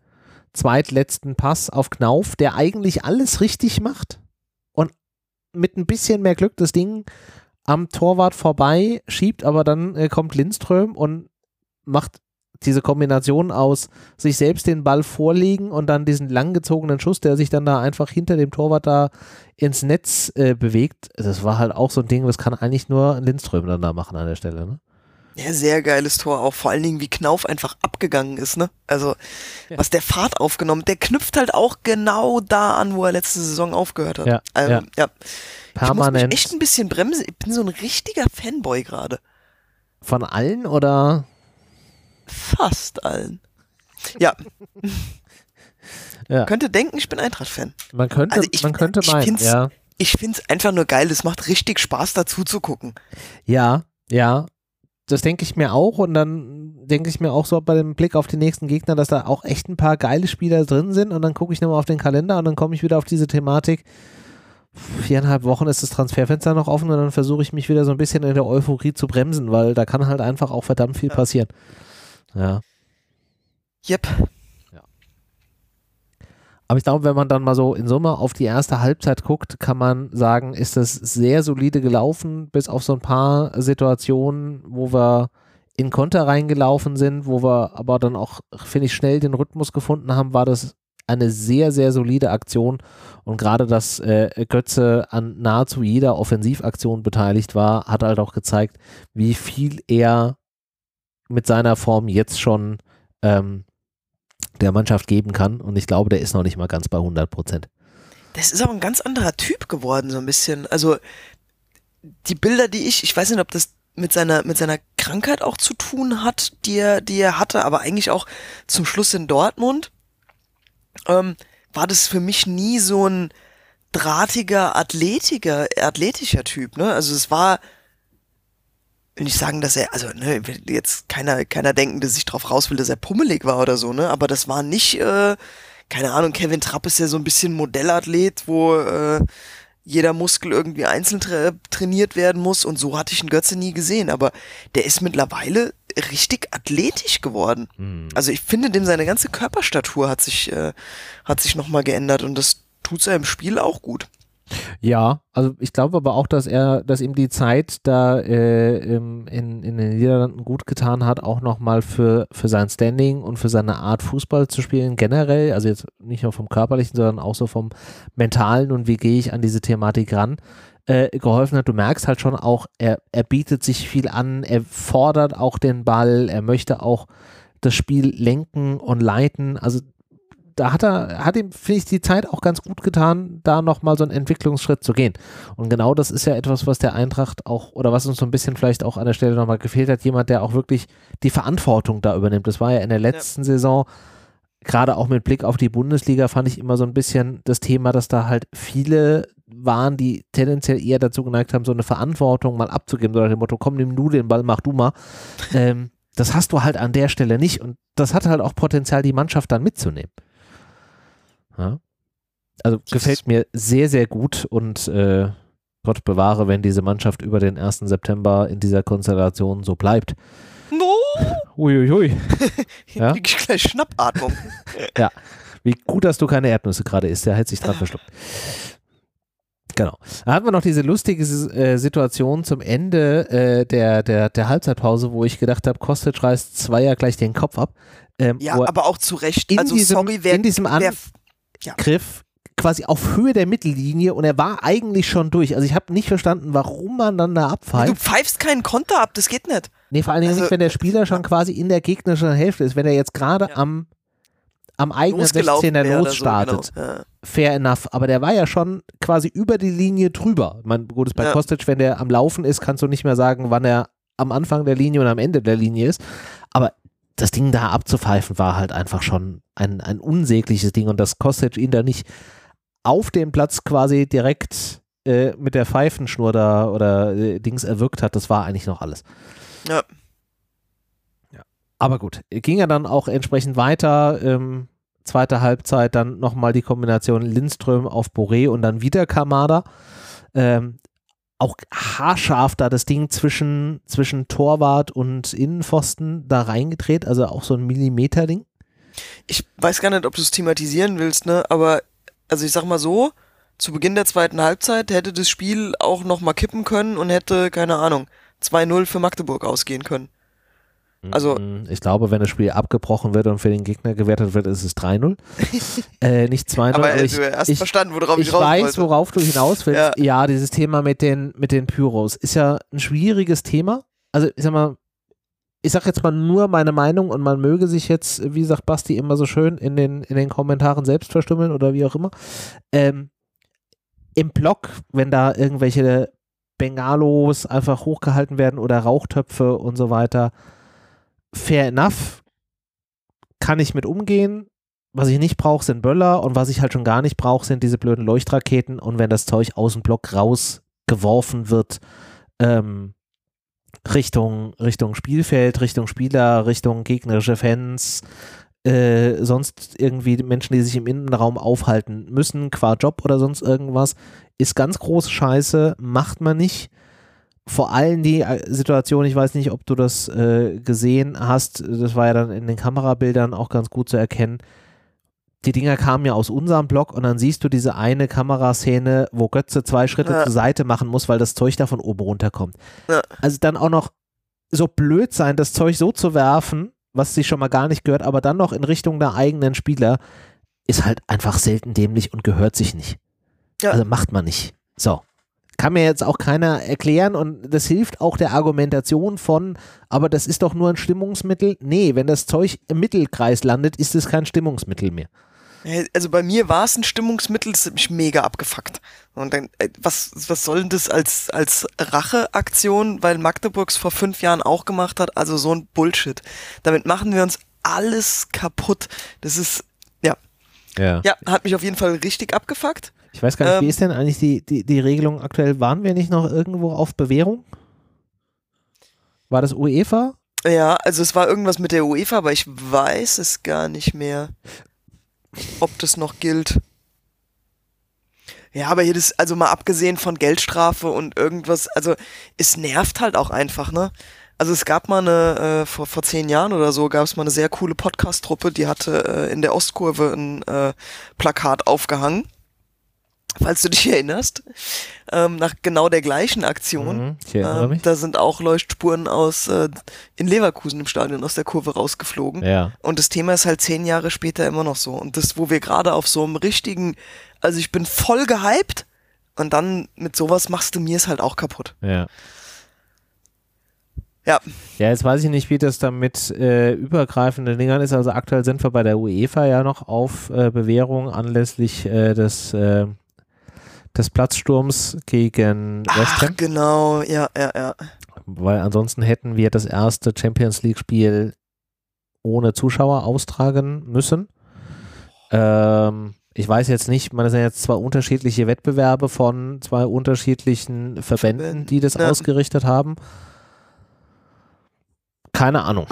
zweitletzten Pass auf Knauf, der eigentlich alles richtig macht und mit ein bisschen mehr Glück das Ding am Torwart vorbei schiebt, aber dann kommt Lindström und macht diese Kombination aus sich selbst den Ball vorlegen und dann diesen langgezogenen Schuss, der sich dann da einfach hinter dem Torwart da ins Netz bewegt. Das war halt auch so ein Ding, das kann eigentlich nur Lindström dann da machen an der Stelle, ne? Ja, sehr geiles Tor auch, vor allen Dingen wie Knauf einfach abgegangen ist, ne? Also, was der Fahrt aufgenommen, der knüpft halt auch genau da an, wo er letzte Saison aufgehört hat. Ja. Permanent. Ich muss mich echt ein bisschen bremsen, ich bin so ein richtiger Fanboy gerade. Von allen oder? Fast allen. Ja. Man könnte denken, ich bin Eintracht-Fan. Man könnte meinen, ja. Ich finde es einfach nur geil, es macht richtig Spaß dazu zu gucken. Ja. Das denke ich mir auch und dann denke ich mir auch so bei dem Blick auf die nächsten Gegner, dass da auch echt ein paar geile Spieler drin sind und dann gucke ich nochmal auf den Kalender und dann komme ich wieder auf diese Thematik, 4,5 Wochen ist das Transferfenster noch offen und dann versuche ich mich wieder so ein bisschen in der Euphorie zu bremsen, weil da kann halt einfach auch verdammt viel passieren. Ja. Yep. Ja. Aber ich glaube, wenn man dann mal so in Summe auf die erste Halbzeit guckt, kann man sagen, ist das sehr solide gelaufen, bis auf so ein paar Situationen, wo wir in Konter reingelaufen sind, wo wir aber dann auch, finde ich, schnell den Rhythmus gefunden haben, war das eine sehr, sehr solide Aktion und gerade, dass Götze an nahezu jeder Offensivaktion beteiligt war, hat halt auch gezeigt, wie viel er mit seiner Form jetzt schon der Mannschaft geben kann und ich glaube, der ist noch nicht mal ganz bei 100%. Das ist auch ein ganz anderer Typ geworden, so ein bisschen. Also die Bilder, die ich weiß nicht, ob das mit seiner Krankheit auch zu tun hat, die er hatte, aber eigentlich auch zum Schluss in Dortmund, war das für mich nie so ein drahtiger, athletischer Typ, ne? Also es war, will nicht sagen, dass er, also ne, jetzt keiner denken, dass ich drauf raus will, dass er pummelig war oder so, ne? Aber das war nicht, keine Ahnung, Kevin Trapp ist ja so ein bisschen Modellathlet, wo jeder Muskel irgendwie einzeln trainiert werden muss und so hatte ich einen Götze nie gesehen, aber der ist mittlerweile richtig athletisch geworden. Mhm. Also ich finde, dem seine ganze Körperstatur hat sich nochmal geändert und das tut seinem Spiel auch gut. Ja, also ich glaube aber auch, dass ihm die Zeit da in den Niederlanden gut getan hat, auch nochmal für sein Standing und für seine Art Fußball zu spielen generell, also jetzt nicht nur vom Körperlichen, sondern auch so vom Mentalen und wie gehe ich an diese Thematik ran, geholfen hat. Du merkst halt schon auch, er bietet sich viel an, er fordert auch den Ball, er möchte auch das Spiel lenken und leiten, also da hat ihm, finde ich, die Zeit auch ganz gut getan, da nochmal so einen Entwicklungsschritt zu gehen. Und genau das ist ja etwas, was der Eintracht auch, oder was uns so ein bisschen vielleicht auch an der Stelle nochmal gefehlt hat, jemand, der auch wirklich die Verantwortung da übernimmt. Das war ja in der letzten Saison, gerade auch mit Blick auf die Bundesliga, fand ich immer so ein bisschen das Thema, dass da halt viele waren, die tendenziell eher dazu geneigt haben, so eine Verantwortung mal abzugeben, sondern dem Motto, komm, nimm du den Ball, mach du mal. Das hast du halt an der Stelle nicht und das hat halt auch Potenzial, die Mannschaft dann mitzunehmen. Ja. Also gefällt mir sehr, sehr gut und Gott bewahre, wenn diese Mannschaft über den 1. September in dieser Konstellation so bleibt. No. Uiuiui. Ja? Gleich Schnappatmung. Ja, wie gut, dass du keine Erdnüsse gerade isst, der hält sich dran verschluckt. Genau. Da hatten wir noch diese lustige Situation zum Ende der Halbzeitpause, wo ich gedacht habe, Kostic reißt Zweier gleich den Kopf ab. Ja, aber auch zu Recht. Also sorry, Griff quasi auf Höhe der Mittellinie und er war eigentlich schon durch. Also ich habe nicht verstanden, warum man dann da abpfeift. Du pfeifst keinen Konter ab, das geht nicht. Nee, vor allen Dingen nicht, wenn der Spieler schon quasi in der gegnerischen Hälfte ist. Wenn er jetzt gerade am eigenen 16er losstartet. So, genau. Ja. Fair enough. Aber der war ja schon quasi über die Linie drüber. Mein Gott, ist bei Kostic, wenn der am Laufen ist, kannst du nicht mehr sagen, wann er am Anfang der Linie und am Ende der Linie ist. Aber das Ding da abzupfeifen war halt einfach schon ein unsägliches Ding und dass Kostic ihn da nicht auf dem Platz quasi direkt mit der Pfeifenschnur da oder Dings erwürgt hat, das war eigentlich noch alles. Ja. Ja. Aber gut, ging ja dann auch entsprechend weiter, zweite Halbzeit dann nochmal die Kombination Lindström auf Boré und dann wieder Kamada. Auch haarscharf da das Ding zwischen Torwart und Innenpfosten da reingedreht, also auch so ein Millimeter-Ding. Ich weiß gar nicht, ob du es thematisieren willst, ne? Aber also ich sag mal so, zu Beginn der zweiten Halbzeit hätte das Spiel auch nochmal kippen können und hätte, keine Ahnung, 2-0 für Magdeburg ausgehen können. Also ich glaube, wenn das Spiel abgebrochen wird und für den Gegner gewertet wird, ist es 3-0. Nicht 2-0. Aber du hast verstanden, worauf ich raus wollte. Ich weiß, worauf du hinaus willst. Ja, dieses Thema mit den Pyros ist ja ein schwieriges Thema. Also ich sag jetzt mal nur meine Meinung und man möge sich jetzt, wie sagt Basti immer so schön, in den Kommentaren selbst verstümmeln oder wie auch immer. Im Blog, wenn da irgendwelche Bengalos einfach hochgehalten werden oder Rauchtöpfe und so weiter, fair enough, kann ich mit umgehen. Was ich nicht brauche, sind Böller und was ich halt schon gar nicht brauche, sind diese blöden Leuchtraketen und wenn das Zeug aus dem Block rausgeworfen wird, Richtung Spielfeld, Richtung Spieler, Richtung gegnerische Fans, sonst irgendwie Menschen, die sich im Innenraum aufhalten müssen, qua Job oder sonst irgendwas, ist ganz große Scheiße, macht man nicht. Vor allem die Situation, ich weiß nicht, ob du das gesehen hast, das war ja dann in den Kamerabildern auch ganz gut zu erkennen, die Dinger kamen ja aus unserem Block und dann siehst du diese eine Kameraszene, wo Götze 2 Schritte zur Seite machen muss, weil das Zeug da von oben runterkommt. Ja. Also dann auch noch so blöd sein, das Zeug so zu werfen, was sich schon mal gar nicht gehört, aber dann noch in Richtung der eigenen Spieler, ist halt einfach selten dämlich und gehört sich nicht. Ja. Also macht man nicht. So. Kann mir jetzt auch keiner erklären und das hilft auch der Argumentation von, aber das ist doch nur ein Stimmungsmittel. Nee, wenn das Zeug im Mittelkreis landet, ist es kein Stimmungsmittel mehr. Also bei mir war es ein Stimmungsmittel, das hat mich mega abgefuckt. Und dann, was soll denn das als Racheaktion, weil Magdeburgs vor 5 Jahren auch gemacht hat, also so ein Bullshit. Damit machen wir uns alles kaputt. Das ist, ja, hat mich auf jeden Fall richtig abgefuckt. Ich weiß gar nicht, wie ist denn eigentlich die Regelung aktuell? Waren wir nicht noch irgendwo auf Bewährung? War das UEFA? Ja, also es war irgendwas mit der UEFA, aber ich weiß es gar nicht mehr, ob das noch gilt. Ja, aber hier das, also mal abgesehen von Geldstrafe und irgendwas, also es nervt halt auch einfach, ne? Also es gab mal eine, vor 10 Jahren oder so, gab es mal eine sehr coole Podcast-Truppe, die hatte in der Ostkurve ein Plakat aufgehangen, falls du dich erinnerst, nach genau der gleichen Aktion. Ich erinnere mich. Da sind auch Leuchtspuren aus in Leverkusen im Stadion aus der Kurve rausgeflogen. Ja. Und das Thema ist halt 10 Jahre später immer noch so. Und das, wo wir gerade auf so einem richtigen, also ich bin voll gehypt und dann mit sowas machst du mir es halt auch kaputt. Ja. Ja. Ja, jetzt weiß ich nicht, wie das dann mit übergreifenden Dingern ist. Also aktuell sind wir bei der UEFA ja noch auf Bewährung anlässlich des Platzsturms gegen West Ham. Ach, genau, ja. Weil ansonsten hätten wir das erste Champions-League-Spiel ohne Zuschauer austragen müssen. Ich weiß jetzt nicht, man sind jetzt 2 unterschiedliche Wettbewerbe von 2 unterschiedlichen Verbänden, die das ausgerichtet haben. Keine Ahnung.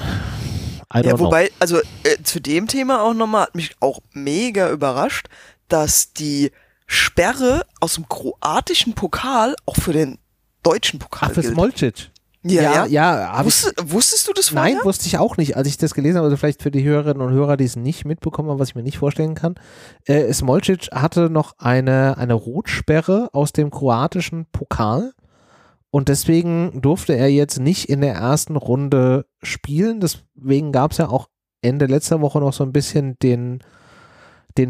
Ja, wobei, also zu dem Thema auch nochmal, hat mich auch mega überrascht, dass die Sperre aus dem kroatischen Pokal auch für den deutschen Pokal gilt. Ach, für Smolčić. Ja. Wusstest du das vorher? Nein, wusste ich auch nicht, als ich das gelesen habe. Also vielleicht für die Hörerinnen und Hörer, die es nicht mitbekommen haben, was ich mir nicht vorstellen kann. Smolčić hatte noch eine Rotsperre aus dem kroatischen Pokal und deswegen durfte er jetzt nicht in der ersten Runde spielen. Deswegen gab es ja auch Ende letzter Woche noch so ein bisschen den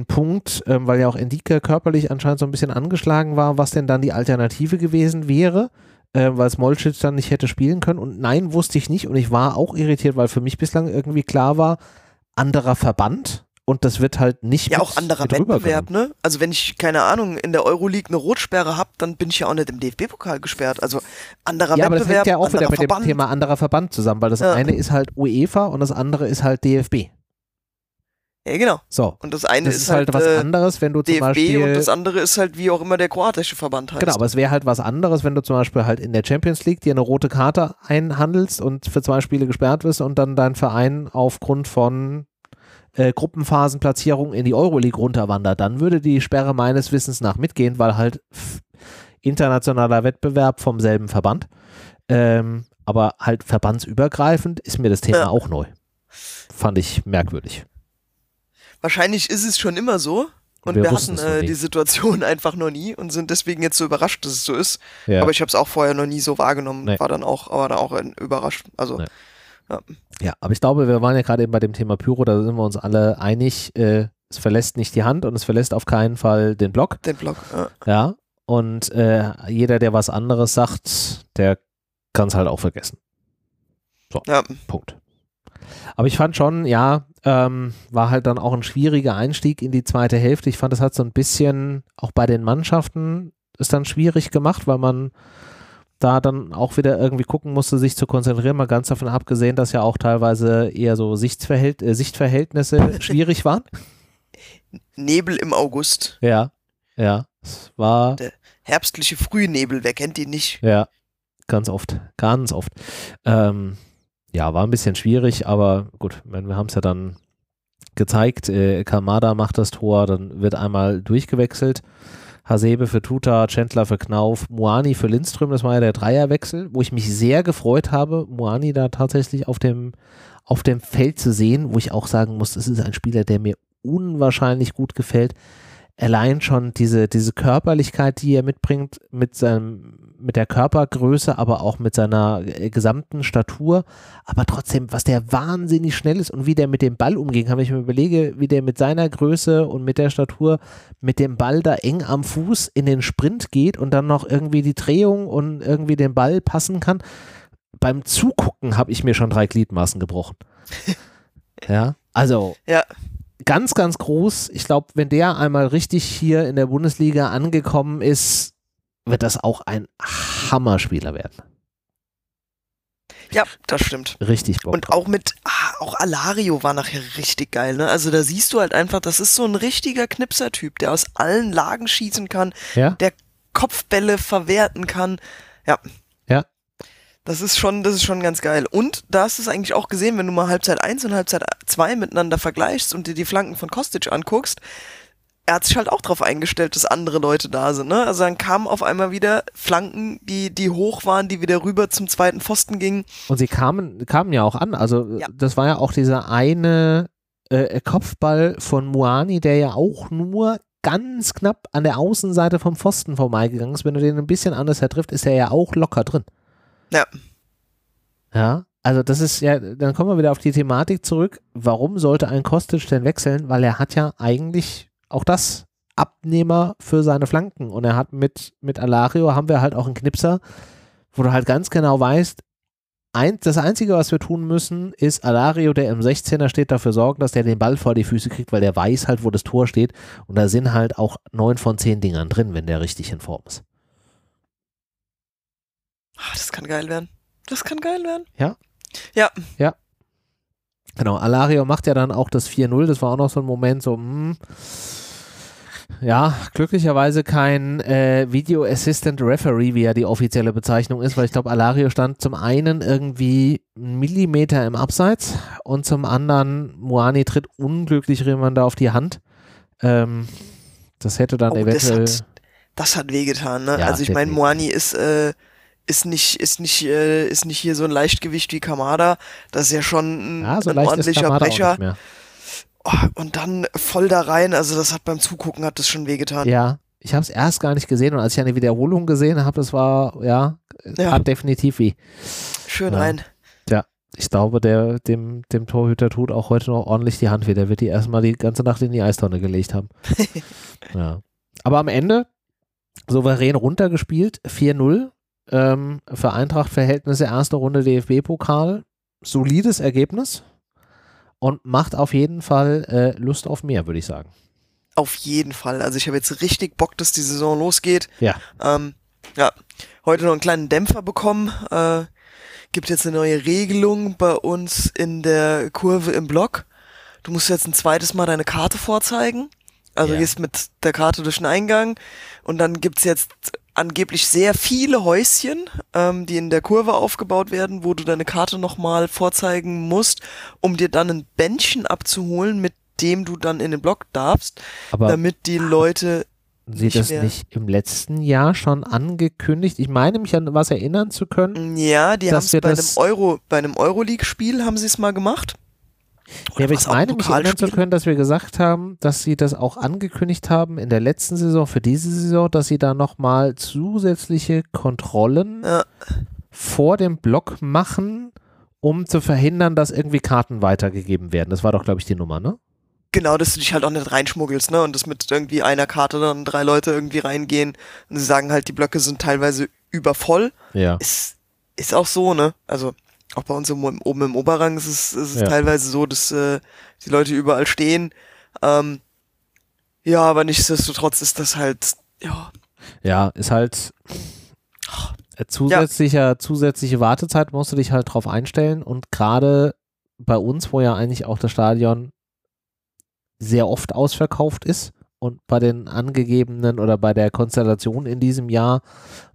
Punkt, weil ja auch Endika körperlich anscheinend so ein bisschen angeschlagen war, was denn dann die Alternative gewesen wäre, weil Smolčić dann nicht hätte spielen können. Und nein, wusste ich nicht. Und ich war auch irritiert, weil für mich bislang irgendwie klar war, anderer Verband und das wird halt nicht ja, auch anderer Wettbewerb, ne? Also wenn ich, keine Ahnung, in der Euroleague eine Rotsperre habe, dann bin ich ja auch nicht im DFB-Pokal gesperrt. Also anderer Wettbewerb, anderer Verband. Ja, aber das hängt ja auch wieder mit dem Thema anderer Verband zusammen, weil das eine ist halt UEFA und das andere ist halt DFB. Ja, genau. So. Und das eine ist halt was anderes, wenn du DFB zum Beispiel. Und das andere ist halt, wie auch immer der kroatische Verband heißt. Genau, aber es wäre halt was anderes, wenn du zum Beispiel halt in der Champions League dir eine rote Karte einhandelst und für 2 Spiele gesperrt wirst und dann dein Verein aufgrund von Gruppenphasenplatzierung in die Euroleague runterwandert. Dann würde die Sperre meines Wissens nach mitgehen, weil halt internationaler Wettbewerb vom selben Verband. Aber halt verbandsübergreifend ist mir das Thema auch neu. Fand ich merkwürdig. Wahrscheinlich ist es schon immer so und wir hatten die Situation einfach noch nie und sind deswegen jetzt so überrascht, dass es so ist. Ja. Aber ich habe es auch vorher noch nie so wahrgenommen, war dann auch, aber dann auch überrascht. Also, ja, aber ich glaube, wir waren ja gerade eben bei dem Thema Pyro, da sind wir uns alle einig, es verlässt nicht die Hand und es verlässt auf keinen Fall den Block. Den Block, ja. Und jeder, der was anderes sagt, der kann es halt auch vergessen. So, Punkt. Aber ich fand schon, war halt dann auch ein schwieriger Einstieg in die zweite Hälfte. Ich fand, das hat so ein bisschen auch bei den Mannschaften ist dann schwierig gemacht, weil man da dann auch wieder irgendwie gucken musste, sich zu konzentrieren, mal ganz davon abgesehen, dass ja auch teilweise eher so Sichtverhältnisse schwierig waren. Nebel im August. Ja, es war der herbstliche Frühnebel, wer kennt ihn nicht? Ja, ganz oft. Ja, war ein bisschen schwierig, aber gut, wir haben es ja dann gezeigt. Kamada macht das Tor, dann wird einmal durchgewechselt. Hasebe für Tuta, Chandler für Knauf, Muani für Lindström, das war ja der Dreierwechsel, wo ich mich sehr gefreut habe, Muani da tatsächlich auf dem Feld zu sehen, wo ich auch sagen muss, es ist ein Spieler, der mir unwahrscheinlich gut gefällt. Allein schon diese Körperlichkeit, die er mitbringt, mit der Körpergröße, aber auch mit seiner gesamten Statur, aber trotzdem, was der wahnsinnig schnell ist und wie der mit dem Ball umgehen kann. Wenn ich mir überlege, wie der mit seiner Größe und mit der Statur mit dem Ball da eng am Fuß in den Sprint geht und dann noch irgendwie die Drehung und irgendwie den Ball passen kann. Beim Zugucken habe ich mir schon 3 Gliedmaßen gebrochen. Ja, also... Ja. Ganz, ganz groß. Ich glaube, wenn der einmal richtig hier in der Bundesliga angekommen ist, wird das auch ein Hammerspieler werden. Ja, das stimmt. Richtig Bock. Und auch auch Alario war nachher richtig geil, ne? Also da siehst du halt einfach, das ist so ein richtiger Knipser-Typ, der aus allen Lagen schießen kann, ja? Der Kopfbälle verwerten kann. Ja. Ja. Das ist schon ganz geil. Und da hast du es eigentlich auch gesehen, wenn du mal Halbzeit 1 und Halbzeit 2 miteinander vergleichst und dir die Flanken von Kostic anguckst, er hat sich halt auch darauf eingestellt, dass andere Leute da sind. Ne? Also dann kamen auf einmal wieder Flanken, die hoch waren, die wieder rüber zum zweiten Pfosten gingen. Und sie kamen ja auch an. Also ja. Das war ja auch dieser eine Kopfball von Muani, der ja auch nur ganz knapp an der Außenseite vom Pfosten vorbeigegangen ist. Wenn du den ein bisschen anders hertrifft, ist er ja auch locker drin. Ja. Ja, also das ist ja, dann kommen wir wieder auf die Thematik zurück. Warum sollte ein Kostic denn wechseln? Weil er hat ja eigentlich auch das Abnehmer für seine Flanken und er hat mit Alario haben wir halt auch einen Knipser, wo du halt ganz genau weißt, das Einzige, was wir tun müssen, ist Alario, der im 16er steht, dafür sorgen, dass der den Ball vor die Füße kriegt, weil der weiß halt, wo das Tor steht und da sind halt auch 9 von 10 Dingern drin, wenn der richtig in Form ist. Das kann geil werden. Das kann geil werden. Ja? Ja. Ja. Genau, Alario macht ja dann auch das 4-0. Das war auch noch so ein Moment so, ja, glücklicherweise kein Video Assistant Referee, wie ja die offizielle Bezeichnung ist, weil ich glaube, Alario stand zum einen irgendwie einen Millimeter im Abseits und zum anderen, Muani tritt unglücklich jemand da auf die Hand. Das hätte dann eventuell... Das hat wehgetan, ne? Ja, also ich meine, Muani ist nicht hier so ein Leichtgewicht wie Kamada. Das ist ja schon ein ordentlicher Brecher. Oh, und dann voll da rein. Also das hat beim Zugucken hat das schon wehgetan. Ja, ich habe es erst gar nicht gesehen. Und als ich eine Wiederholung gesehen habe, das war, hat definitiv weh. Schön rein. Ja, ich glaube, dem Torhüter tut auch heute noch ordentlich die Hand weh. Der wird die erstmal die ganze Nacht in die Eistonne gelegt haben. Ja. Aber am Ende souverän runtergespielt. 4-0. Für Eintracht-Verhältnisse erste Runde DFB-Pokal, solides Ergebnis und macht auf jeden Fall Lust auf mehr, würde ich sagen. Auf jeden Fall. Also ich habe jetzt richtig Bock, dass die Saison losgeht. Ja. Heute noch einen kleinen Dämpfer bekommen. Gibt jetzt eine neue Regelung bei uns in der Kurve im Block. Du musst jetzt ein zweites Mal deine Karte vorzeigen. Also gehst mit der Karte durch den Eingang und dann gibt es jetzt angeblich sehr viele Häuschen, die in der Kurve aufgebaut werden, wo du deine Karte nochmal vorzeigen musst, um dir dann ein Bändchen abzuholen, mit dem du dann in den Block darfst, aber damit die Leute... Sieht das nicht im letzten Jahr schon angekündigt? Ich meine, mich an was erinnern zu können. Ja, die haben es bei einem Euroleague-Spiel haben sie es mal gemacht. Ja, aber ich meine, mich erinnern zu können, dass wir gesagt haben, dass sie das auch angekündigt haben in der letzten Saison, für diese Saison, dass sie da nochmal zusätzliche Kontrollen vor dem Block machen, um zu verhindern, dass irgendwie Karten weitergegeben werden. Das war doch, glaube ich, die Nummer, ne? Genau, dass du dich halt auch nicht reinschmuggelst, ne? Und das mit irgendwie einer Karte dann 3 Leute irgendwie reingehen und sie sagen halt, die Blöcke sind teilweise übervoll. Ja. Ist auch so, ne? Also... Auch bei uns oben im Oberrang ist es teilweise so, dass die Leute überall stehen. Ja, aber nichtsdestotrotz ist das halt, ja. Ja, ist halt zusätzliche Wartezeit, musst du dich halt drauf einstellen. Und gerade bei uns, wo ja eigentlich auch das Stadion sehr oft ausverkauft ist und bei den angegebenen oder bei der Konstellation in diesem Jahr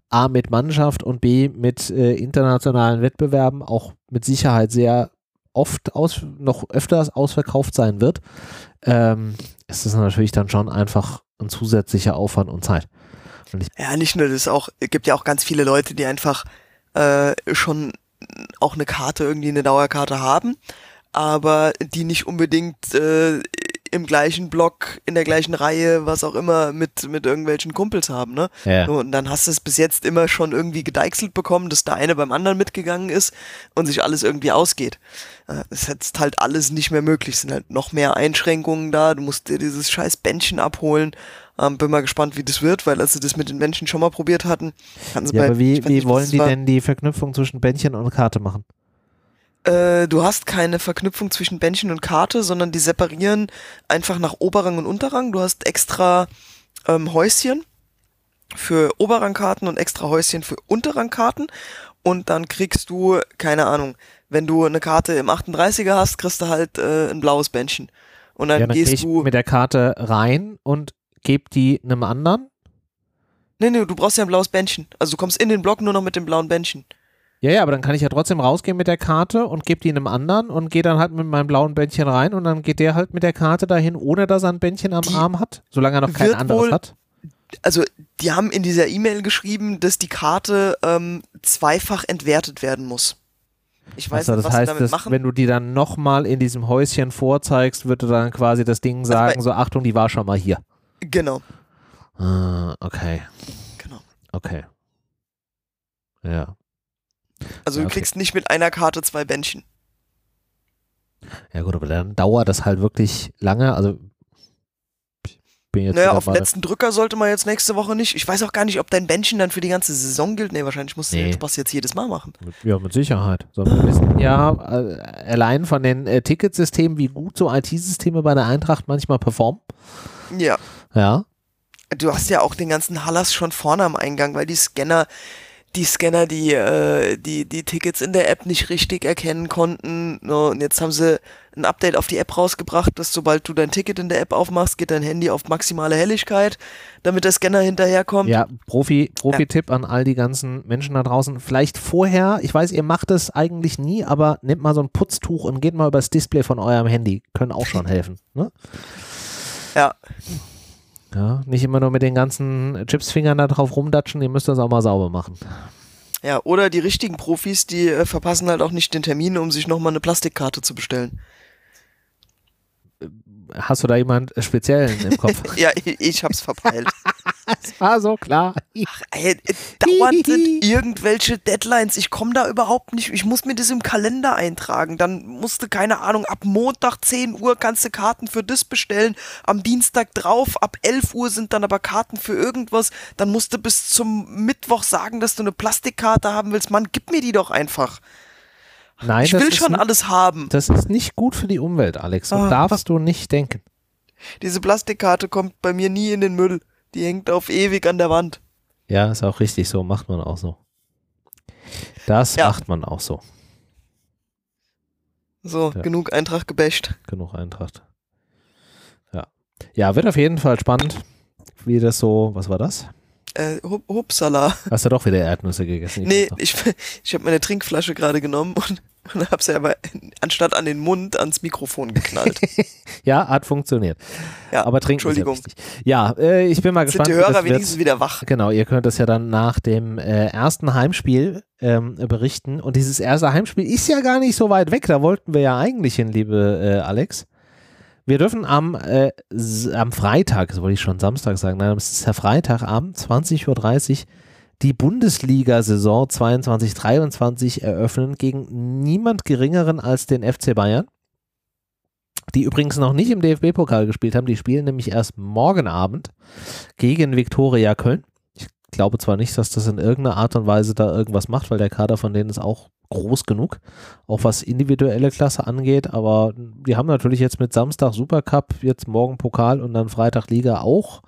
A mit Mannschaft und B mit internationalen Wettbewerben auch mit Sicherheit sehr oft noch öfters ausverkauft sein wird, ist das natürlich dann schon einfach ein zusätzlicher Aufwand und Zeit. Und ja, nicht nur das, auch gibt ja auch ganz viele Leute, die einfach schon auch eine Karte, irgendwie eine Dauerkarte haben, aber die nicht unbedingt im gleichen Block, in der gleichen Reihe, was auch immer, mit irgendwelchen Kumpels haben, ne? Ja. Und dann hast du es bis jetzt immer schon irgendwie gedeichselt bekommen, dass der eine beim anderen mitgegangen ist und sich alles irgendwie ausgeht. Das ist jetzt halt alles nicht mehr möglich. Es sind halt noch mehr Einschränkungen da. Du musst dir dieses scheiß Bändchen abholen. Bin mal gespannt, wie das wird, weil als sie das mit den Menschen schon mal probiert hatten, kannst du ja, aber wie wollen die denn die Verknüpfung zwischen Bändchen und Karte machen? Du hast keine Verknüpfung zwischen Bändchen und Karte, sondern die separieren einfach nach Oberrang und Unterrang. Du hast extra Häuschen für Oberrangkarten und extra Häuschen für Unterrangkarten. Und dann kriegst du, keine Ahnung, wenn du eine Karte im 38er hast, kriegst du halt ein blaues Bändchen. Und dann, ja, dann gehst du mit der Karte rein und geb die einem anderen? Nee, du brauchst ja ein blaues Bändchen. Also du kommst in den Block nur noch mit dem blauen Bändchen. Ja, aber dann kann ich ja trotzdem rausgehen mit der Karte und gebe die einem anderen und gehe dann halt mit meinem blauen Bändchen rein und dann geht der halt mit der Karte dahin, ohne dass er ein Bändchen am Arm hat, solange er noch kein anderes hat. Also die haben in dieser E-Mail geschrieben, dass die Karte zweifach entwertet werden muss. Ich weiß nicht, was sie damit machen. Wenn du die dann nochmal in diesem Häuschen vorzeigst, würde dann quasi das Ding sagen, also so Achtung, die war schon mal hier. Genau. Okay. Genau. Okay. Ja. Also du kriegst nicht mit einer Karte zwei Bändchen. Ja gut, aber dann dauert das halt wirklich lange. Also ich bin jetzt auf den letzten Drücker sollte man jetzt nächste Woche nicht. Ich weiß auch gar nicht, ob dein Bändchen dann für die ganze Saison gilt. Nee, wahrscheinlich musst du den Spaß jetzt jedes Mal machen. Ja, mit Sicherheit. So, wir wissen ja allein von den Ticketsystemen, wie gut so IT-Systeme bei der Eintracht manchmal performen. Ja. Ja. Du hast ja auch den ganzen Hallas schon vorne am Eingang, weil die Scanner, die Tickets in der App nicht richtig erkennen konnten. Und jetzt haben sie ein Update auf die App rausgebracht, dass sobald du dein Ticket in der App aufmachst, geht dein Handy auf maximale Helligkeit, damit der Scanner hinterherkommt. Ja, Profi-Tipp an all die ganzen Menschen da draußen. Vielleicht vorher, ich weiß, ihr macht es eigentlich nie, aber nehmt mal so ein Putztuch und geht mal über das Display von eurem Handy. Können auch schon helfen. Ne? Ja. Ja, nicht immer nur mit den ganzen Chipsfingern da drauf rumdatschen, ihr müsst das auch mal sauber machen. Ja, oder die richtigen Profis, die verpassen halt auch nicht den Termin, um sich nochmal eine Plastikkarte zu bestellen. Hast du da jemand Speziellen im Kopf? Ja, ich hab's verpeilt. Es war so klar. Ach, ey, dauernd sind irgendwelche Deadlines. Ich komme da überhaupt nicht. Ich muss mir das im Kalender eintragen. Dann musst du, keine Ahnung, ab Montag 10 Uhr kannst du Karten für das bestellen. Am Dienstag drauf, ab 11 Uhr sind dann aber Karten für irgendwas. Dann musst du bis zum Mittwoch sagen, dass du eine Plastikkarte haben willst. Mann, gib mir die doch einfach. Nein, ich will schon alles haben. Das ist nicht gut für die Umwelt, Alex. Und darfst du nicht denken. Diese Plastikkarte kommt bei mir nie in den Müll. Die hängt auf ewig an der Wand. Ja, ist auch richtig so. Macht man auch so. Macht man auch so. So, ja. Genug Eintracht gebäscht. Genug Eintracht. Ja. Ja, wird auf jeden Fall spannend, wie das so, was war das? Hupsala. Hast du doch wieder Erdnüsse gegessen? Nee, ich habe meine Trinkflasche gerade genommen und habe sie aber anstatt an den Mund ans Mikrofon geknallt. Ja, hat funktioniert. Ja, aber trinken ist ja wichtig. Ja, ich bin mal gespannt. Sind die Hörer wenigstens wieder wach? Genau, ihr könnt das ja dann nach dem ersten Heimspiel berichten. Und dieses erste Heimspiel ist ja gar nicht so weit weg. Da wollten wir ja eigentlich hin, liebe Alex. Wir dürfen am Freitag, das wollte ich schon Samstag sagen, nein, es ist der Freitagabend, 20.30 Uhr, die Bundesliga-Saison 22/23 eröffnen gegen niemand Geringeren als den FC Bayern, die übrigens noch nicht im DFB-Pokal gespielt haben. Die spielen nämlich erst morgen Abend gegen Viktoria Köln. Ich glaube zwar nicht, dass das in irgendeiner Art und Weise da irgendwas macht, weil der Kader von denen ist auch groß genug, auch was individuelle Klasse angeht, aber die haben natürlich jetzt mit Samstag Supercup, jetzt morgen Pokal und dann Freitag Liga auch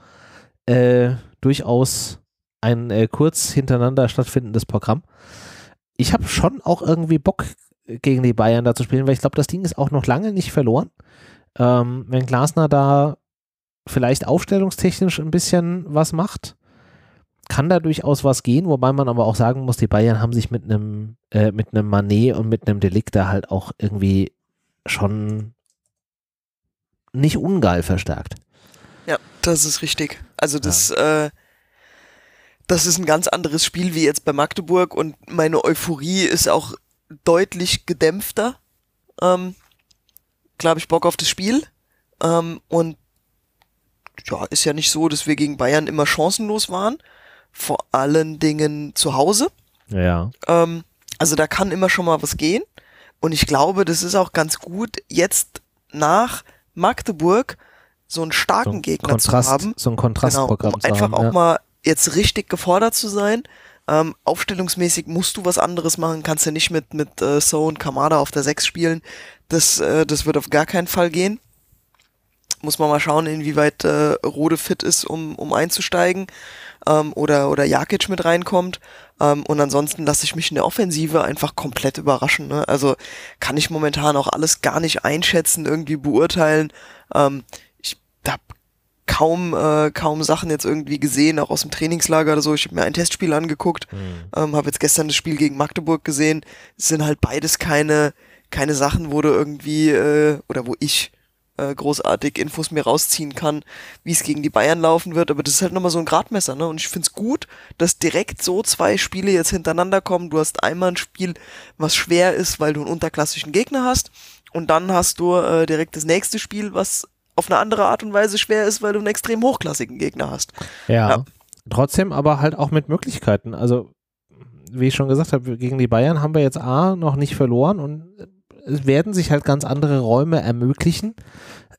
durchaus ein kurz hintereinander stattfindendes Programm. Ich habe schon auch irgendwie Bock, gegen die Bayern da zu spielen, weil ich glaube, das Ding ist auch noch lange nicht verloren. Wenn Glasner da vielleicht aufstellungstechnisch ein bisschen was macht, kann da durchaus was gehen, wobei man aber auch sagen muss, die Bayern haben sich mit einem Mané und mit einem Delikt da halt auch irgendwie schon nicht ungeil verstärkt. Ja, das ist richtig. Also das, ja. Das ist ein ganz anderes Spiel wie jetzt bei Magdeburg und meine Euphorie ist auch deutlich gedämpfter. Klar habe ich Bock auf das Spiel und ja, ist ja nicht so, dass wir gegen Bayern immer chancenlos waren, vor allen Dingen zu Hause. Ja. Also da kann immer schon mal was gehen und ich glaube, das ist auch ganz gut, jetzt nach Magdeburg so einen starken Gegner Kontrast, zu haben. So ein Kontrastprogramm zu haben. Einfach auch mal jetzt richtig gefordert zu sein. Aufstellungsmäßig musst du was anderes machen, kannst ja nicht mit Sow und Kamada auf der 6 spielen. Das wird auf gar keinen Fall gehen. Muss man mal schauen, inwieweit Rode fit ist, um einzusteigen oder Jakic mit reinkommt. Und ansonsten lasse ich mich in der Offensive einfach komplett überraschen. Ne? Also kann ich momentan auch alles gar nicht einschätzen, irgendwie beurteilen. Ich habe kaum Sachen jetzt irgendwie gesehen, auch aus dem Trainingslager oder so. Ich habe mir ein Testspiel angeguckt, habe jetzt gestern das Spiel gegen Magdeburg gesehen. Es sind halt beides keine Sachen, wo du irgendwie oder wo ich großartig Infos mir rausziehen kann, wie es gegen die Bayern laufen wird, aber das ist halt nochmal so ein Gradmesser, ne? Und ich find's gut, dass direkt so 2 Spiele jetzt hintereinander kommen. Du hast einmal ein Spiel, was schwer ist, weil du einen unterklassischen Gegner hast und dann hast du direkt das nächste Spiel, was auf eine andere Art und Weise schwer ist, weil du einen extrem hochklassigen Gegner hast. Ja. Trotzdem aber halt auch mit Möglichkeiten. Also, wie ich schon gesagt habe, gegen die Bayern haben wir jetzt noch nicht verloren und es werden sich halt ganz andere Räume ermöglichen.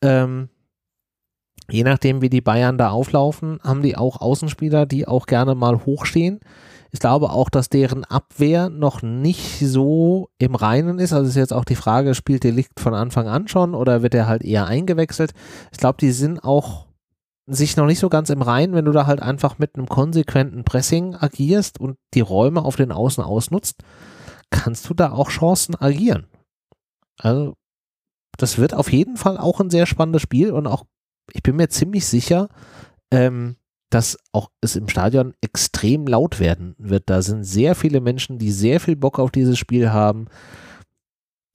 Je nachdem, wie die Bayern da auflaufen, haben die auch Außenspieler, die auch gerne mal hochstehen. Ich glaube auch, dass deren Abwehr noch nicht so im Reinen ist. Also ist jetzt auch die Frage, spielt der Licht von Anfang an schon oder wird er halt eher eingewechselt? Ich glaube, die sind auch sich noch nicht so ganz im Reinen, wenn du da halt einfach mit einem konsequenten Pressing agierst und die Räume auf den Außen ausnutzt, kannst du da auch Chancen agieren. Also das wird auf jeden Fall auch ein sehr spannendes Spiel und auch, ich bin mir ziemlich sicher, dass auch es im Stadion extrem laut werden wird. Da sind sehr viele Menschen, die sehr viel Bock auf dieses Spiel haben.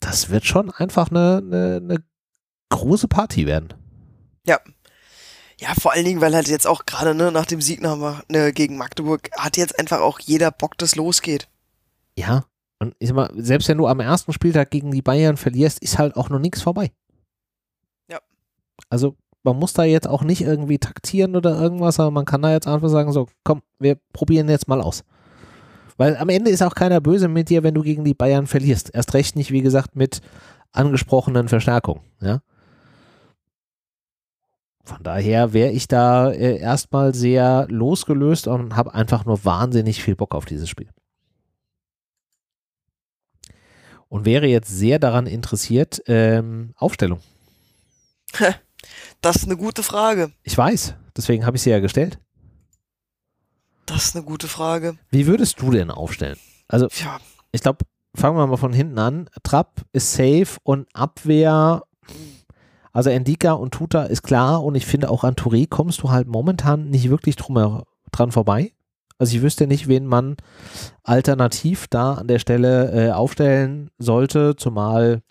Das wird schon einfach eine große Party werden. Ja. Ja, vor allen Dingen, weil halt jetzt auch gerade nach dem Sieg gegen Magdeburg hat jetzt einfach auch jeder Bock, dass losgeht. Ja. Und ich sag mal, selbst wenn du am ersten Spieltag gegen die Bayern verlierst, ist halt auch noch nichts vorbei. Ja. Also man muss da jetzt auch nicht irgendwie taktieren oder irgendwas, aber man kann da jetzt einfach sagen, so komm, wir probieren jetzt mal aus. Weil am Ende ist auch keiner böse mit dir, wenn du gegen die Bayern verlierst. Erst recht nicht, wie gesagt, mit angesprochenen Verstärkungen. Ja? Von daher wäre ich da erstmal sehr losgelöst und habe einfach nur wahnsinnig viel Bock auf dieses Spiel. Und wäre jetzt sehr daran interessiert, Aufstellung. Das ist eine gute Frage. Ich weiß, deswegen habe ich sie ja gestellt. Das ist eine gute Frage. Wie würdest du denn aufstellen? Also, ja. Ich glaube, fangen wir mal von hinten an. Trapp ist safe und Abwehr, also Endika und Tuta ist klar und ich finde auch an Touré kommst du halt momentan nicht wirklich dran vorbei. Also ich wüsste nicht, wen man alternativ da an der Stelle aufstellen sollte, zumal,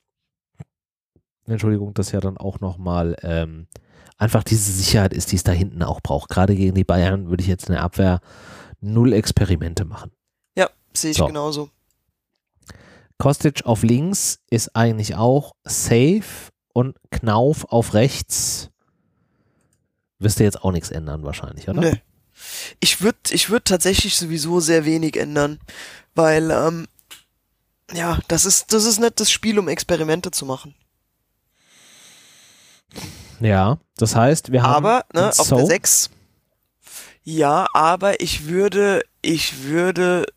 Entschuldigung, das ja dann auch nochmal einfach diese Sicherheit ist, die es da hinten auch braucht. Gerade gegen die Bayern würde ich jetzt in der Abwehr 0 Experimente machen. Ja, sehe ich genauso. Kostic auf links ist eigentlich auch safe und Knauf auf rechts wirst du jetzt auch nichts ändern wahrscheinlich, oder? Nee. Ich würde tatsächlich sowieso sehr wenig ändern, weil ja, das ist nicht das Spiel, um Experimente zu machen. Ja, das heißt, wir haben auf der 6. Ja, aber ich würde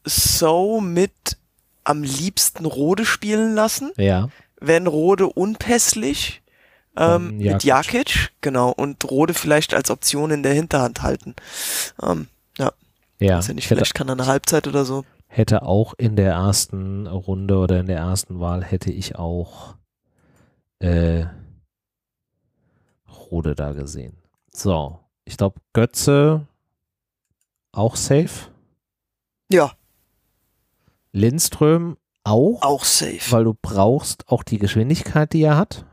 so mit am liebsten Rode spielen lassen. Ja. Wenn Rode unpässlich mit Jakic, genau, und Rode vielleicht als Option in der Hinterhand halten. Ja. Weiß ja nicht, vielleicht kann er eine Halbzeit oder so. Hätte auch in der ersten Runde oder in der ersten Wahl hätte ich auch Rode da gesehen. So, ich glaube Götze auch safe. Ja. Lindström auch. Auch safe. Weil du brauchst auch die Geschwindigkeit, die er hat.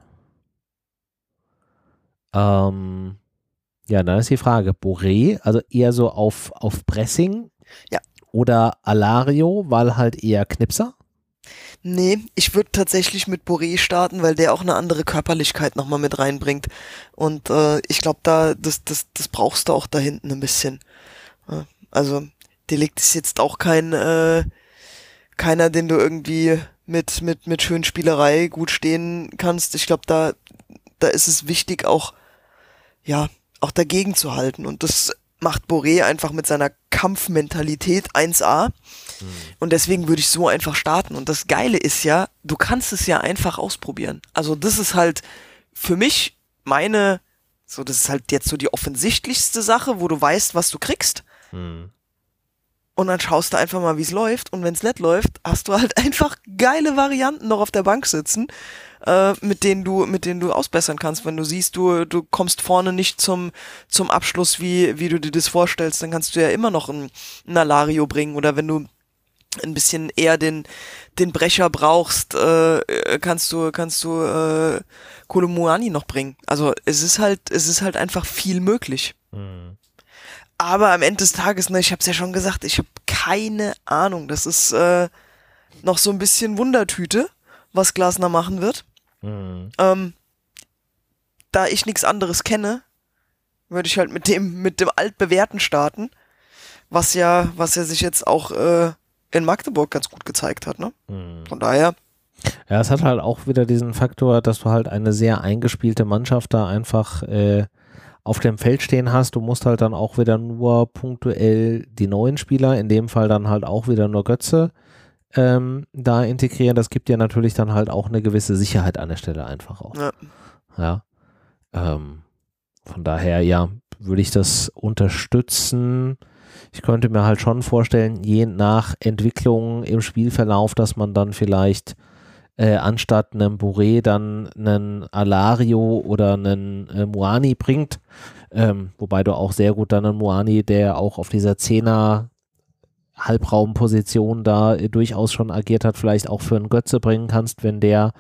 Ja, dann ist die Frage, Boré, also eher so auf Pressing, ja, oder Alario, weil halt eher Knipser? Nee, ich würde tatsächlich mit Boré starten, weil der auch eine andere Körperlichkeit nochmal mit reinbringt. Und ich glaube, da das brauchst du auch da hinten ein bisschen. Also, Delikt ist jetzt auch keiner, den du irgendwie mit schönen Spielerei gut stehen kannst. Ich glaube, da ist es wichtig, auch dagegen zu halten. Und das macht Boré einfach mit seiner Kampfmentalität 1A. Und deswegen würde ich so einfach starten. Und das Geile ist ja, du kannst es ja einfach ausprobieren. Also das ist halt für mich das ist halt jetzt so die offensichtlichste Sache, wo du weißt, was du kriegst. Mhm. Und dann schaust du einfach mal, wie es läuft. Und wenn es nicht läuft, hast du halt einfach geile Varianten noch auf der Bank sitzen, mit denen du ausbessern kannst. Wenn du siehst, du kommst vorne nicht zum Abschluss, wie du dir das vorstellst, dann kannst du ja immer noch einen Alario bringen. Oder wenn du ein bisschen eher den Brecher brauchst, kannst du Kolo Muani noch bringen. Also es ist halt einfach viel möglich. Mhm. Aber am Ende des Tages, ich habe es ja schon gesagt, ich habe keine Ahnung. Das ist noch so ein bisschen Wundertüte, was Glasner machen wird. Mhm. Da ich nichts anderes kenne, würde ich halt mit dem altbewährten starten, was ja sich jetzt auch in Magdeburg ganz gut gezeigt hat. Ne? Mhm. Von daher. Ja, es hat halt auch wieder diesen Faktor, dass du halt eine sehr eingespielte Mannschaft da einfach auf dem Feld stehen hast. Du musst halt dann auch wieder nur punktuell die neuen Spieler, in dem Fall dann halt auch wieder nur Götze, da integrieren. Das gibt dir natürlich dann halt auch eine gewisse Sicherheit an der Stelle einfach auch. Ja. Ja. Von daher, ja, würde ich das unterstützen. Ich könnte mir halt schon vorstellen, je nach Entwicklung im Spielverlauf, dass man dann vielleicht anstatt einem Boré dann einen Alario oder einen Muani bringt, wobei du auch sehr gut dann einen Muani, der auch auf dieser 10er Halbraumposition da durchaus schon agiert hat, vielleicht auch für einen Götze bringen kannst, wenn der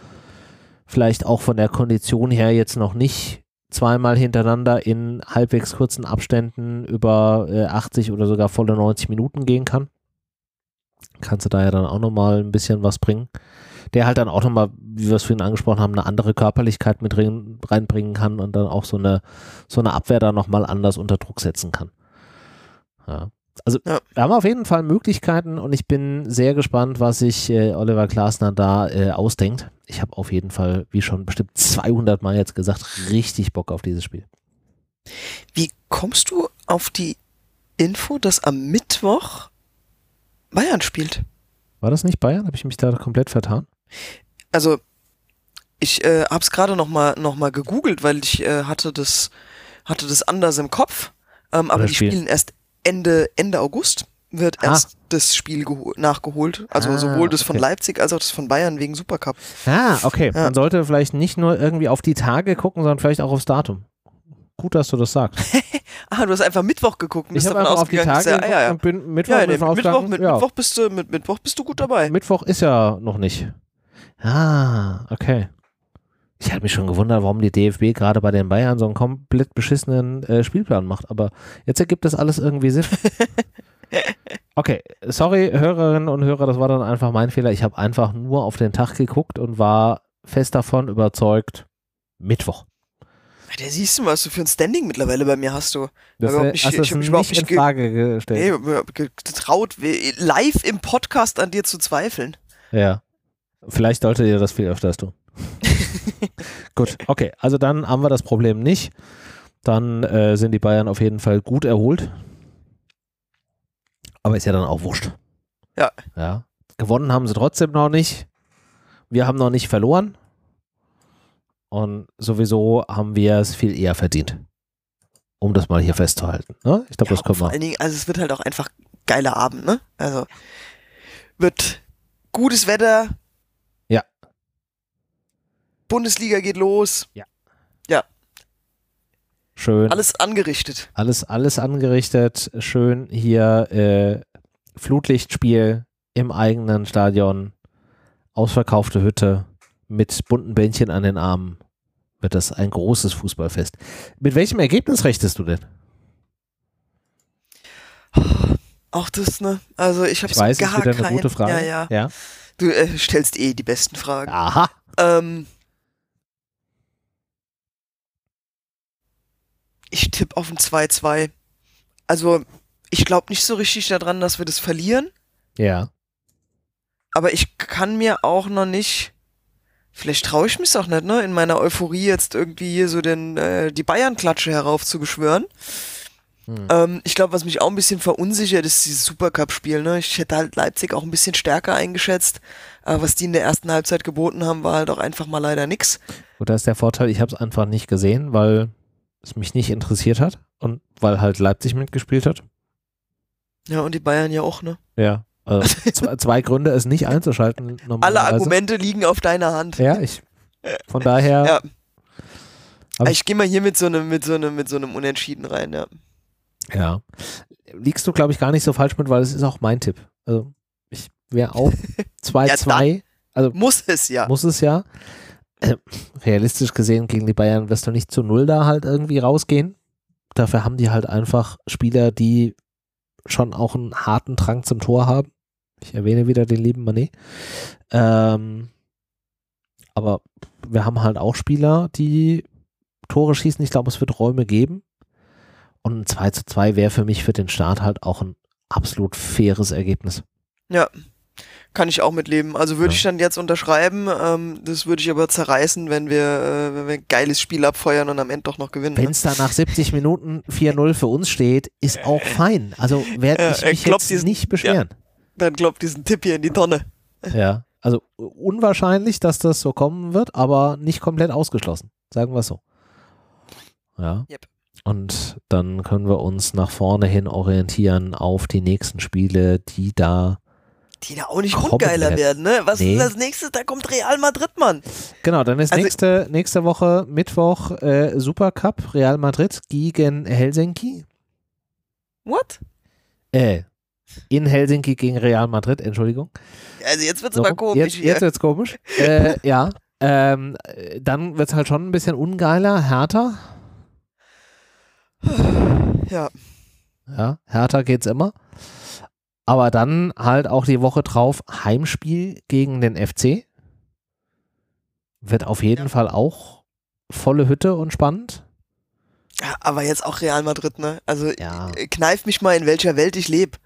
vielleicht auch von der Kondition her jetzt noch nicht zweimal hintereinander in halbwegs kurzen Abständen über 80 oder sogar volle 90 Minuten gehen kann. Kannst du da ja dann auch nochmal ein bisschen was bringen. Der halt dann auch nochmal, wie wir es vorhin angesprochen haben, eine andere Körperlichkeit mit reinbringen kann und dann auch so eine Abwehr da nochmal anders unter Druck setzen kann. Ja. Also ja, wir haben auf jeden Fall Möglichkeiten und ich bin sehr gespannt, was sich Oliver Glasner da ausdenkt. Ich habe auf jeden Fall, wie schon bestimmt 200 Mal jetzt gesagt, richtig Bock auf dieses Spiel. Wie kommst du auf die Info, dass am Mittwoch Bayern spielt? War das nicht Bayern? Habe ich mich da komplett vertan? Also, ich habe es gerade noch mal gegoogelt, weil ich hatte das anders im Kopf. Aber die spielen erst Ende August, wird erst das Spiel nachgeholt. Also sowohl das von Leipzig als auch das von Bayern wegen Supercup. Ah, okay. Ja. Man sollte vielleicht nicht nur irgendwie auf die Tage gucken, sondern vielleicht auch aufs Datum. Gut, dass du das sagst. Du hast einfach Mittwoch geguckt. Ich habe einfach auf die Tage Mit Mittwoch bist du gut dabei. Mittwoch ist ja noch nicht. Ah, okay. Ich habe mich schon gewundert, warum die DFB gerade bei den Bayern so einen komplett beschissenen Spielplan macht. Aber jetzt ergibt das alles irgendwie Sinn. Okay, sorry Hörerinnen und Hörer, das war dann einfach mein Fehler. Ich habe einfach nur auf den Tag geguckt und war fest davon überzeugt, Mittwoch. Der siehst du, was du für ein Standing mittlerweile bei mir hast, du. Ich habe mich überhaupt nicht in Frage gestellt. Nee, getraut, live im Podcast an dir zu zweifeln. Ja, vielleicht solltet ihr das viel öfters tun. Gut, okay, also dann haben wir das Problem nicht. Dann sind die Bayern auf jeden Fall gut erholt. Aber ist ja dann auch wurscht. Ja. Ja. Gewonnen haben sie trotzdem noch nicht. Wir haben noch nicht verloren. Und sowieso haben wir es viel eher verdient, um das mal hier festzuhalten. Ne? Ich glaube, ja, das können wir. Vor allen Dingen, also es wird halt auch einfach geiler Abend, ne? Also wird gutes Wetter. Ja. Bundesliga geht los. Ja. Ja. Schön. Alles angerichtet. Alles angerichtet. Schön hier Flutlichtspiel im eigenen Stadion. ausverkaufte Hütte mit bunten Bändchen an den Armen wird das ein großes Fußballfest. Mit welchem Ergebnis rechnest du denn? Auch das, ne? Also ich habe gar keine... Ich weiß, das ist wieder eine gute Frage. Ja. Du stellst eh die besten Fragen. Aha. Ich tippe auf ein 2-2. Also ich glaube nicht so richtig daran, dass wir das verlieren. Ja. Aber ich kann mir auch noch nicht... Vielleicht traue ich mich auch nicht, ne? In meiner Euphorie jetzt irgendwie hier so die Bayern-Klatsche heraufzubeschwören. Ich glaube, was mich auch ein bisschen verunsichert, ist dieses Supercup-Spiel. Ne? Ich hätte halt Leipzig auch ein bisschen stärker eingeschätzt. Aber was die in der ersten Halbzeit geboten haben, war halt auch einfach mal leider nix. Gut, da ist der Vorteil, ich habe es einfach nicht gesehen, weil es mich nicht interessiert hat und weil halt Leipzig mitgespielt hat. Ja, und die Bayern ja auch, ne? Ja, also zwei Gründe, es nicht einzuschalten. Alle Argumente liegen auf deiner Hand. Ja, von daher... Ja. Ich gehe mal hier mit so einem Unentschieden rein, ja. Ja, liegst du, glaube ich, gar nicht so falsch mit, weil es ist auch mein Tipp. Also ich wäre auch 2-2. Also muss es ja. Realistisch gesehen gegen die Bayern wirst du nicht zu 0 da halt irgendwie rausgehen. Dafür haben die halt einfach Spieler, die schon auch einen harten Drang zum Tor haben. Ich erwähne wieder den lieben Mané. Aber wir haben halt auch Spieler, die Tore schießen. Ich glaube, es wird Räume geben. Und ein 2-2 wäre für mich für den Start halt auch ein absolut faires Ergebnis. Ja, kann ich auch mitleben. Also würde ich dann jetzt unterschreiben, das würde ich aber zerreißen, wenn wir ein geiles Spiel abfeuern und am Ende doch noch gewinnen. Wenn es dann nach 70 Minuten 4-0 für uns steht, ist auch fein. Also werde ich mich jetzt nicht beschweren. Ja, dann klopft diesen Tipp hier in die Tonne. Ja, also unwahrscheinlich, dass das so kommen wird, aber nicht komplett ausgeschlossen. Sagen wir es so. Ja. Yep. Und dann können wir uns nach vorne hin orientieren auf die nächsten Spiele, die da auch nicht ungeiler werden, ne? Was ist das nächste? Da kommt Real Madrid, Mann. Genau, dann ist nächste Woche Mittwoch Supercup Real Madrid gegen Helsinki. What? In Helsinki gegen Real Madrid, Entschuldigung. Also jetzt wird's aber komisch. Jetzt wird's komisch. Ja. Dann wird's halt schon ein bisschen ungeiler, härter. Ja, härter geht's immer. Aber dann halt auch die Woche drauf Heimspiel gegen den FC. Wird auf jeden Fall auch volle Hütte und spannend. Ja, aber jetzt auch Real Madrid, ne? Also kneif mich mal, in welcher Welt ich lebe.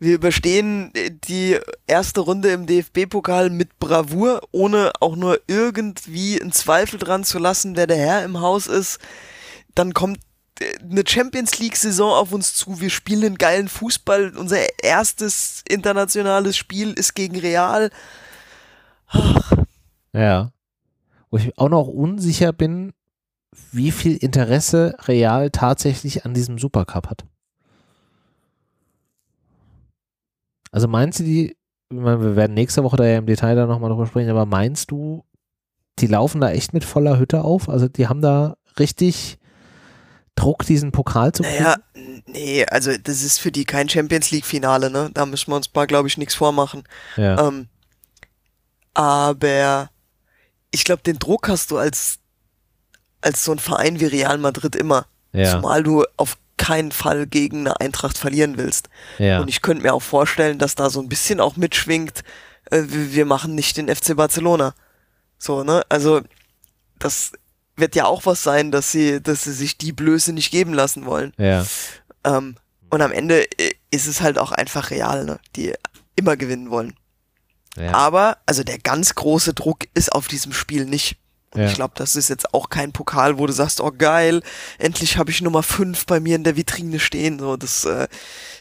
Wir überstehen die erste Runde im DFB-Pokal mit Bravour, ohne auch nur irgendwie einen Zweifel dran zu lassen, wer der Herr im Haus ist. Dann kommt eine Champions-League-Saison auf uns zu, wir spielen einen geilen Fußball, unser erstes internationales Spiel ist gegen Real. Ja. Wo ich auch noch unsicher bin, wie viel Interesse Real tatsächlich an diesem Supercup hat. Also meinst du wir werden nächste Woche da ja im Detail da nochmal drüber sprechen, aber meinst du, die laufen da echt mit voller Hütte auf? Also die haben da richtig Druck, diesen Pokal zu kriegen? Naja, nee, also das ist für die kein Champions-League-Finale, ne? Da müssen wir uns mal, glaube ich, nichts vormachen. Ja. Aber ich glaube, den Druck hast du als so ein Verein wie Real Madrid immer. Ja. Zumal du auf keinen Fall gegen eine Eintracht verlieren willst. Ja. Und ich könnte mir auch vorstellen, dass da so ein bisschen auch mitschwingt, wir machen nicht den FC Barcelona. So, ne? Also das wird ja auch was sein, dass sie sich die Blöße nicht geben lassen wollen. Ja. Und am Ende ist es halt auch einfach Real, ne? Die immer gewinnen wollen. Ja. Aber, also der ganz große Druck ist auf diesem Spiel nicht. Und ich glaube, das ist jetzt auch kein Pokal, wo du sagst, oh geil, endlich habe ich Nummer 5 bei mir in der Vitrine stehen. So, das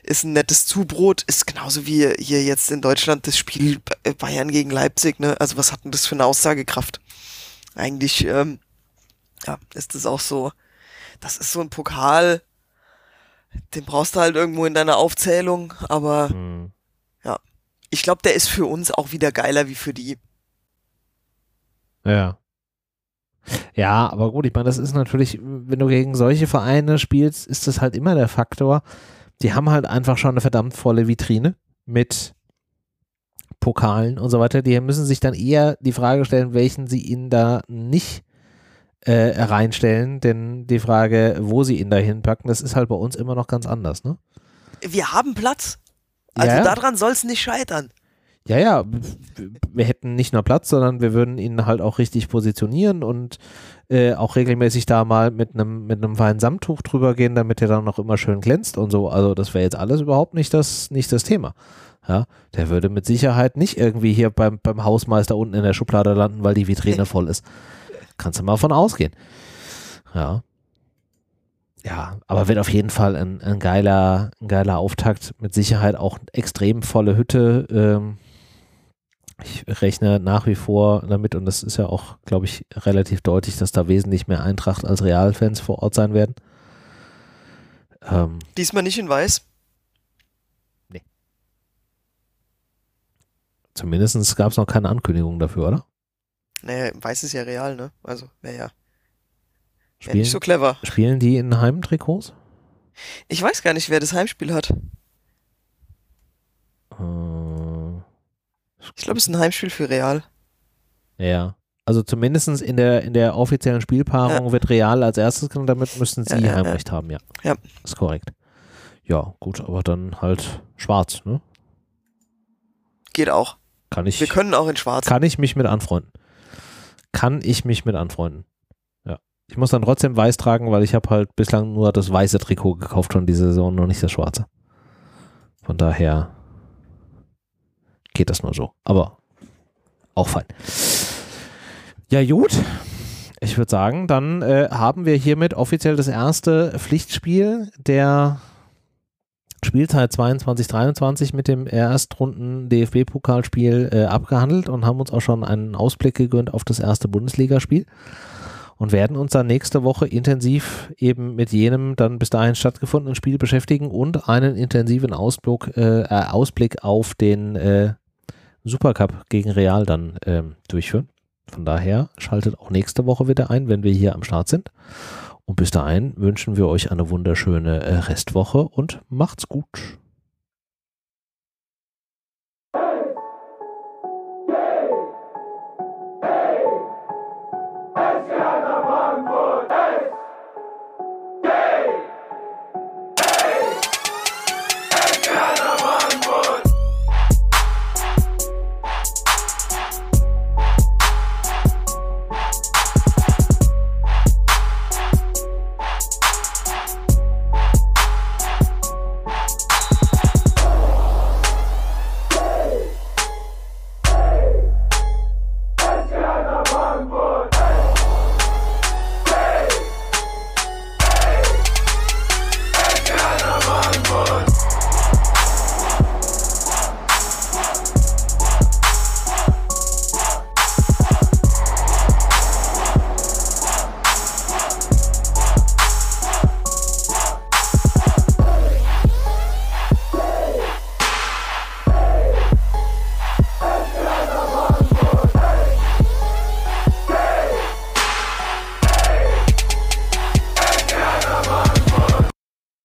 ist ein nettes Zubrot. Ist genauso wie hier jetzt in Deutschland das Spiel Bayern gegen Leipzig, ne? Also was hat denn das für eine Aussagekraft? Eigentlich, ja, ist das auch so, das ist so ein Pokal, den brauchst du halt irgendwo in deiner Aufzählung, aber ja, ich glaube, der ist für uns auch wieder geiler wie für die. Ja. Ja, aber gut, ich meine, das ist natürlich, wenn du gegen solche Vereine spielst, ist das halt immer der Faktor, die haben halt einfach schon eine verdammt volle Vitrine mit Pokalen und so weiter, die müssen sich dann eher die Frage stellen, welchen sie ihnen da nicht reinstellen, denn die Frage, wo sie ihn da hinpacken, das ist halt bei uns immer noch ganz anders, ne? Wir haben Platz. Also ja, daran soll es nicht scheitern. Ja, ja, wir hätten nicht nur Platz, sondern wir würden ihn halt auch richtig positionieren und auch regelmäßig da mal mit einem feinen Samttuch drüber gehen, damit er dann noch immer schön glänzt und so. Also das wäre jetzt alles überhaupt nicht das Thema. Ja, der würde mit Sicherheit nicht irgendwie hier beim Hausmeister unten in der Schublade landen, weil die Vitrine voll ist. Kannst du mal von ausgehen. Ja. Ja, aber wird auf jeden Fall ein geiler Auftakt, mit Sicherheit auch extrem volle Hütte. Ich rechne nach wie vor damit, und das ist ja auch, glaube ich, relativ deutlich, dass da wesentlich mehr Eintracht als Real-Fans vor Ort sein werden. Diesmal nicht in Weiß? Nee. Zumindest gab es noch keine Ankündigung dafür, oder? Naja, Weiß ist ja Real, ne? Also, naja. Wäre nicht so clever. Spielen die in Heimtrikots? Ich weiß gar nicht, wer das Heimspiel hat. Ich glaube, es ist ein Heimspiel für Real. Ja, also zumindest in der offiziellen Spielpaarung wird Real als erstes genannt, damit müssen sie Heimrecht haben, ja. Ja. Ist korrekt. Ja, gut, aber dann halt schwarz, ne? Geht auch. Wir können auch in schwarz. Kann ich mich mit anfreunden. Ja. Ich muss dann trotzdem weiß tragen, weil ich habe halt bislang nur das weiße Trikot gekauft schon diese Saison, noch nicht das schwarze. Von daher geht das nur so. Aber auch fein. Ja, gut. Ich würde sagen, dann haben wir hiermit offiziell das erste Pflichtspiel der Spielzeit 22/23 mit dem Erstrunden-DFB-Pokalspiel abgehandelt und haben uns auch schon einen Ausblick gegönnt auf das erste Bundesligaspiel und werden uns dann nächste Woche intensiv eben mit jenem dann bis dahin stattgefundenen Spiel beschäftigen und einen intensiven Ausblick auf den Supercup gegen Real dann durchführen. Von daher schaltet auch nächste Woche wieder ein, wenn wir hier am Start sind. Und bis dahin wünschen wir euch eine wunderschöne Restwoche und macht's gut.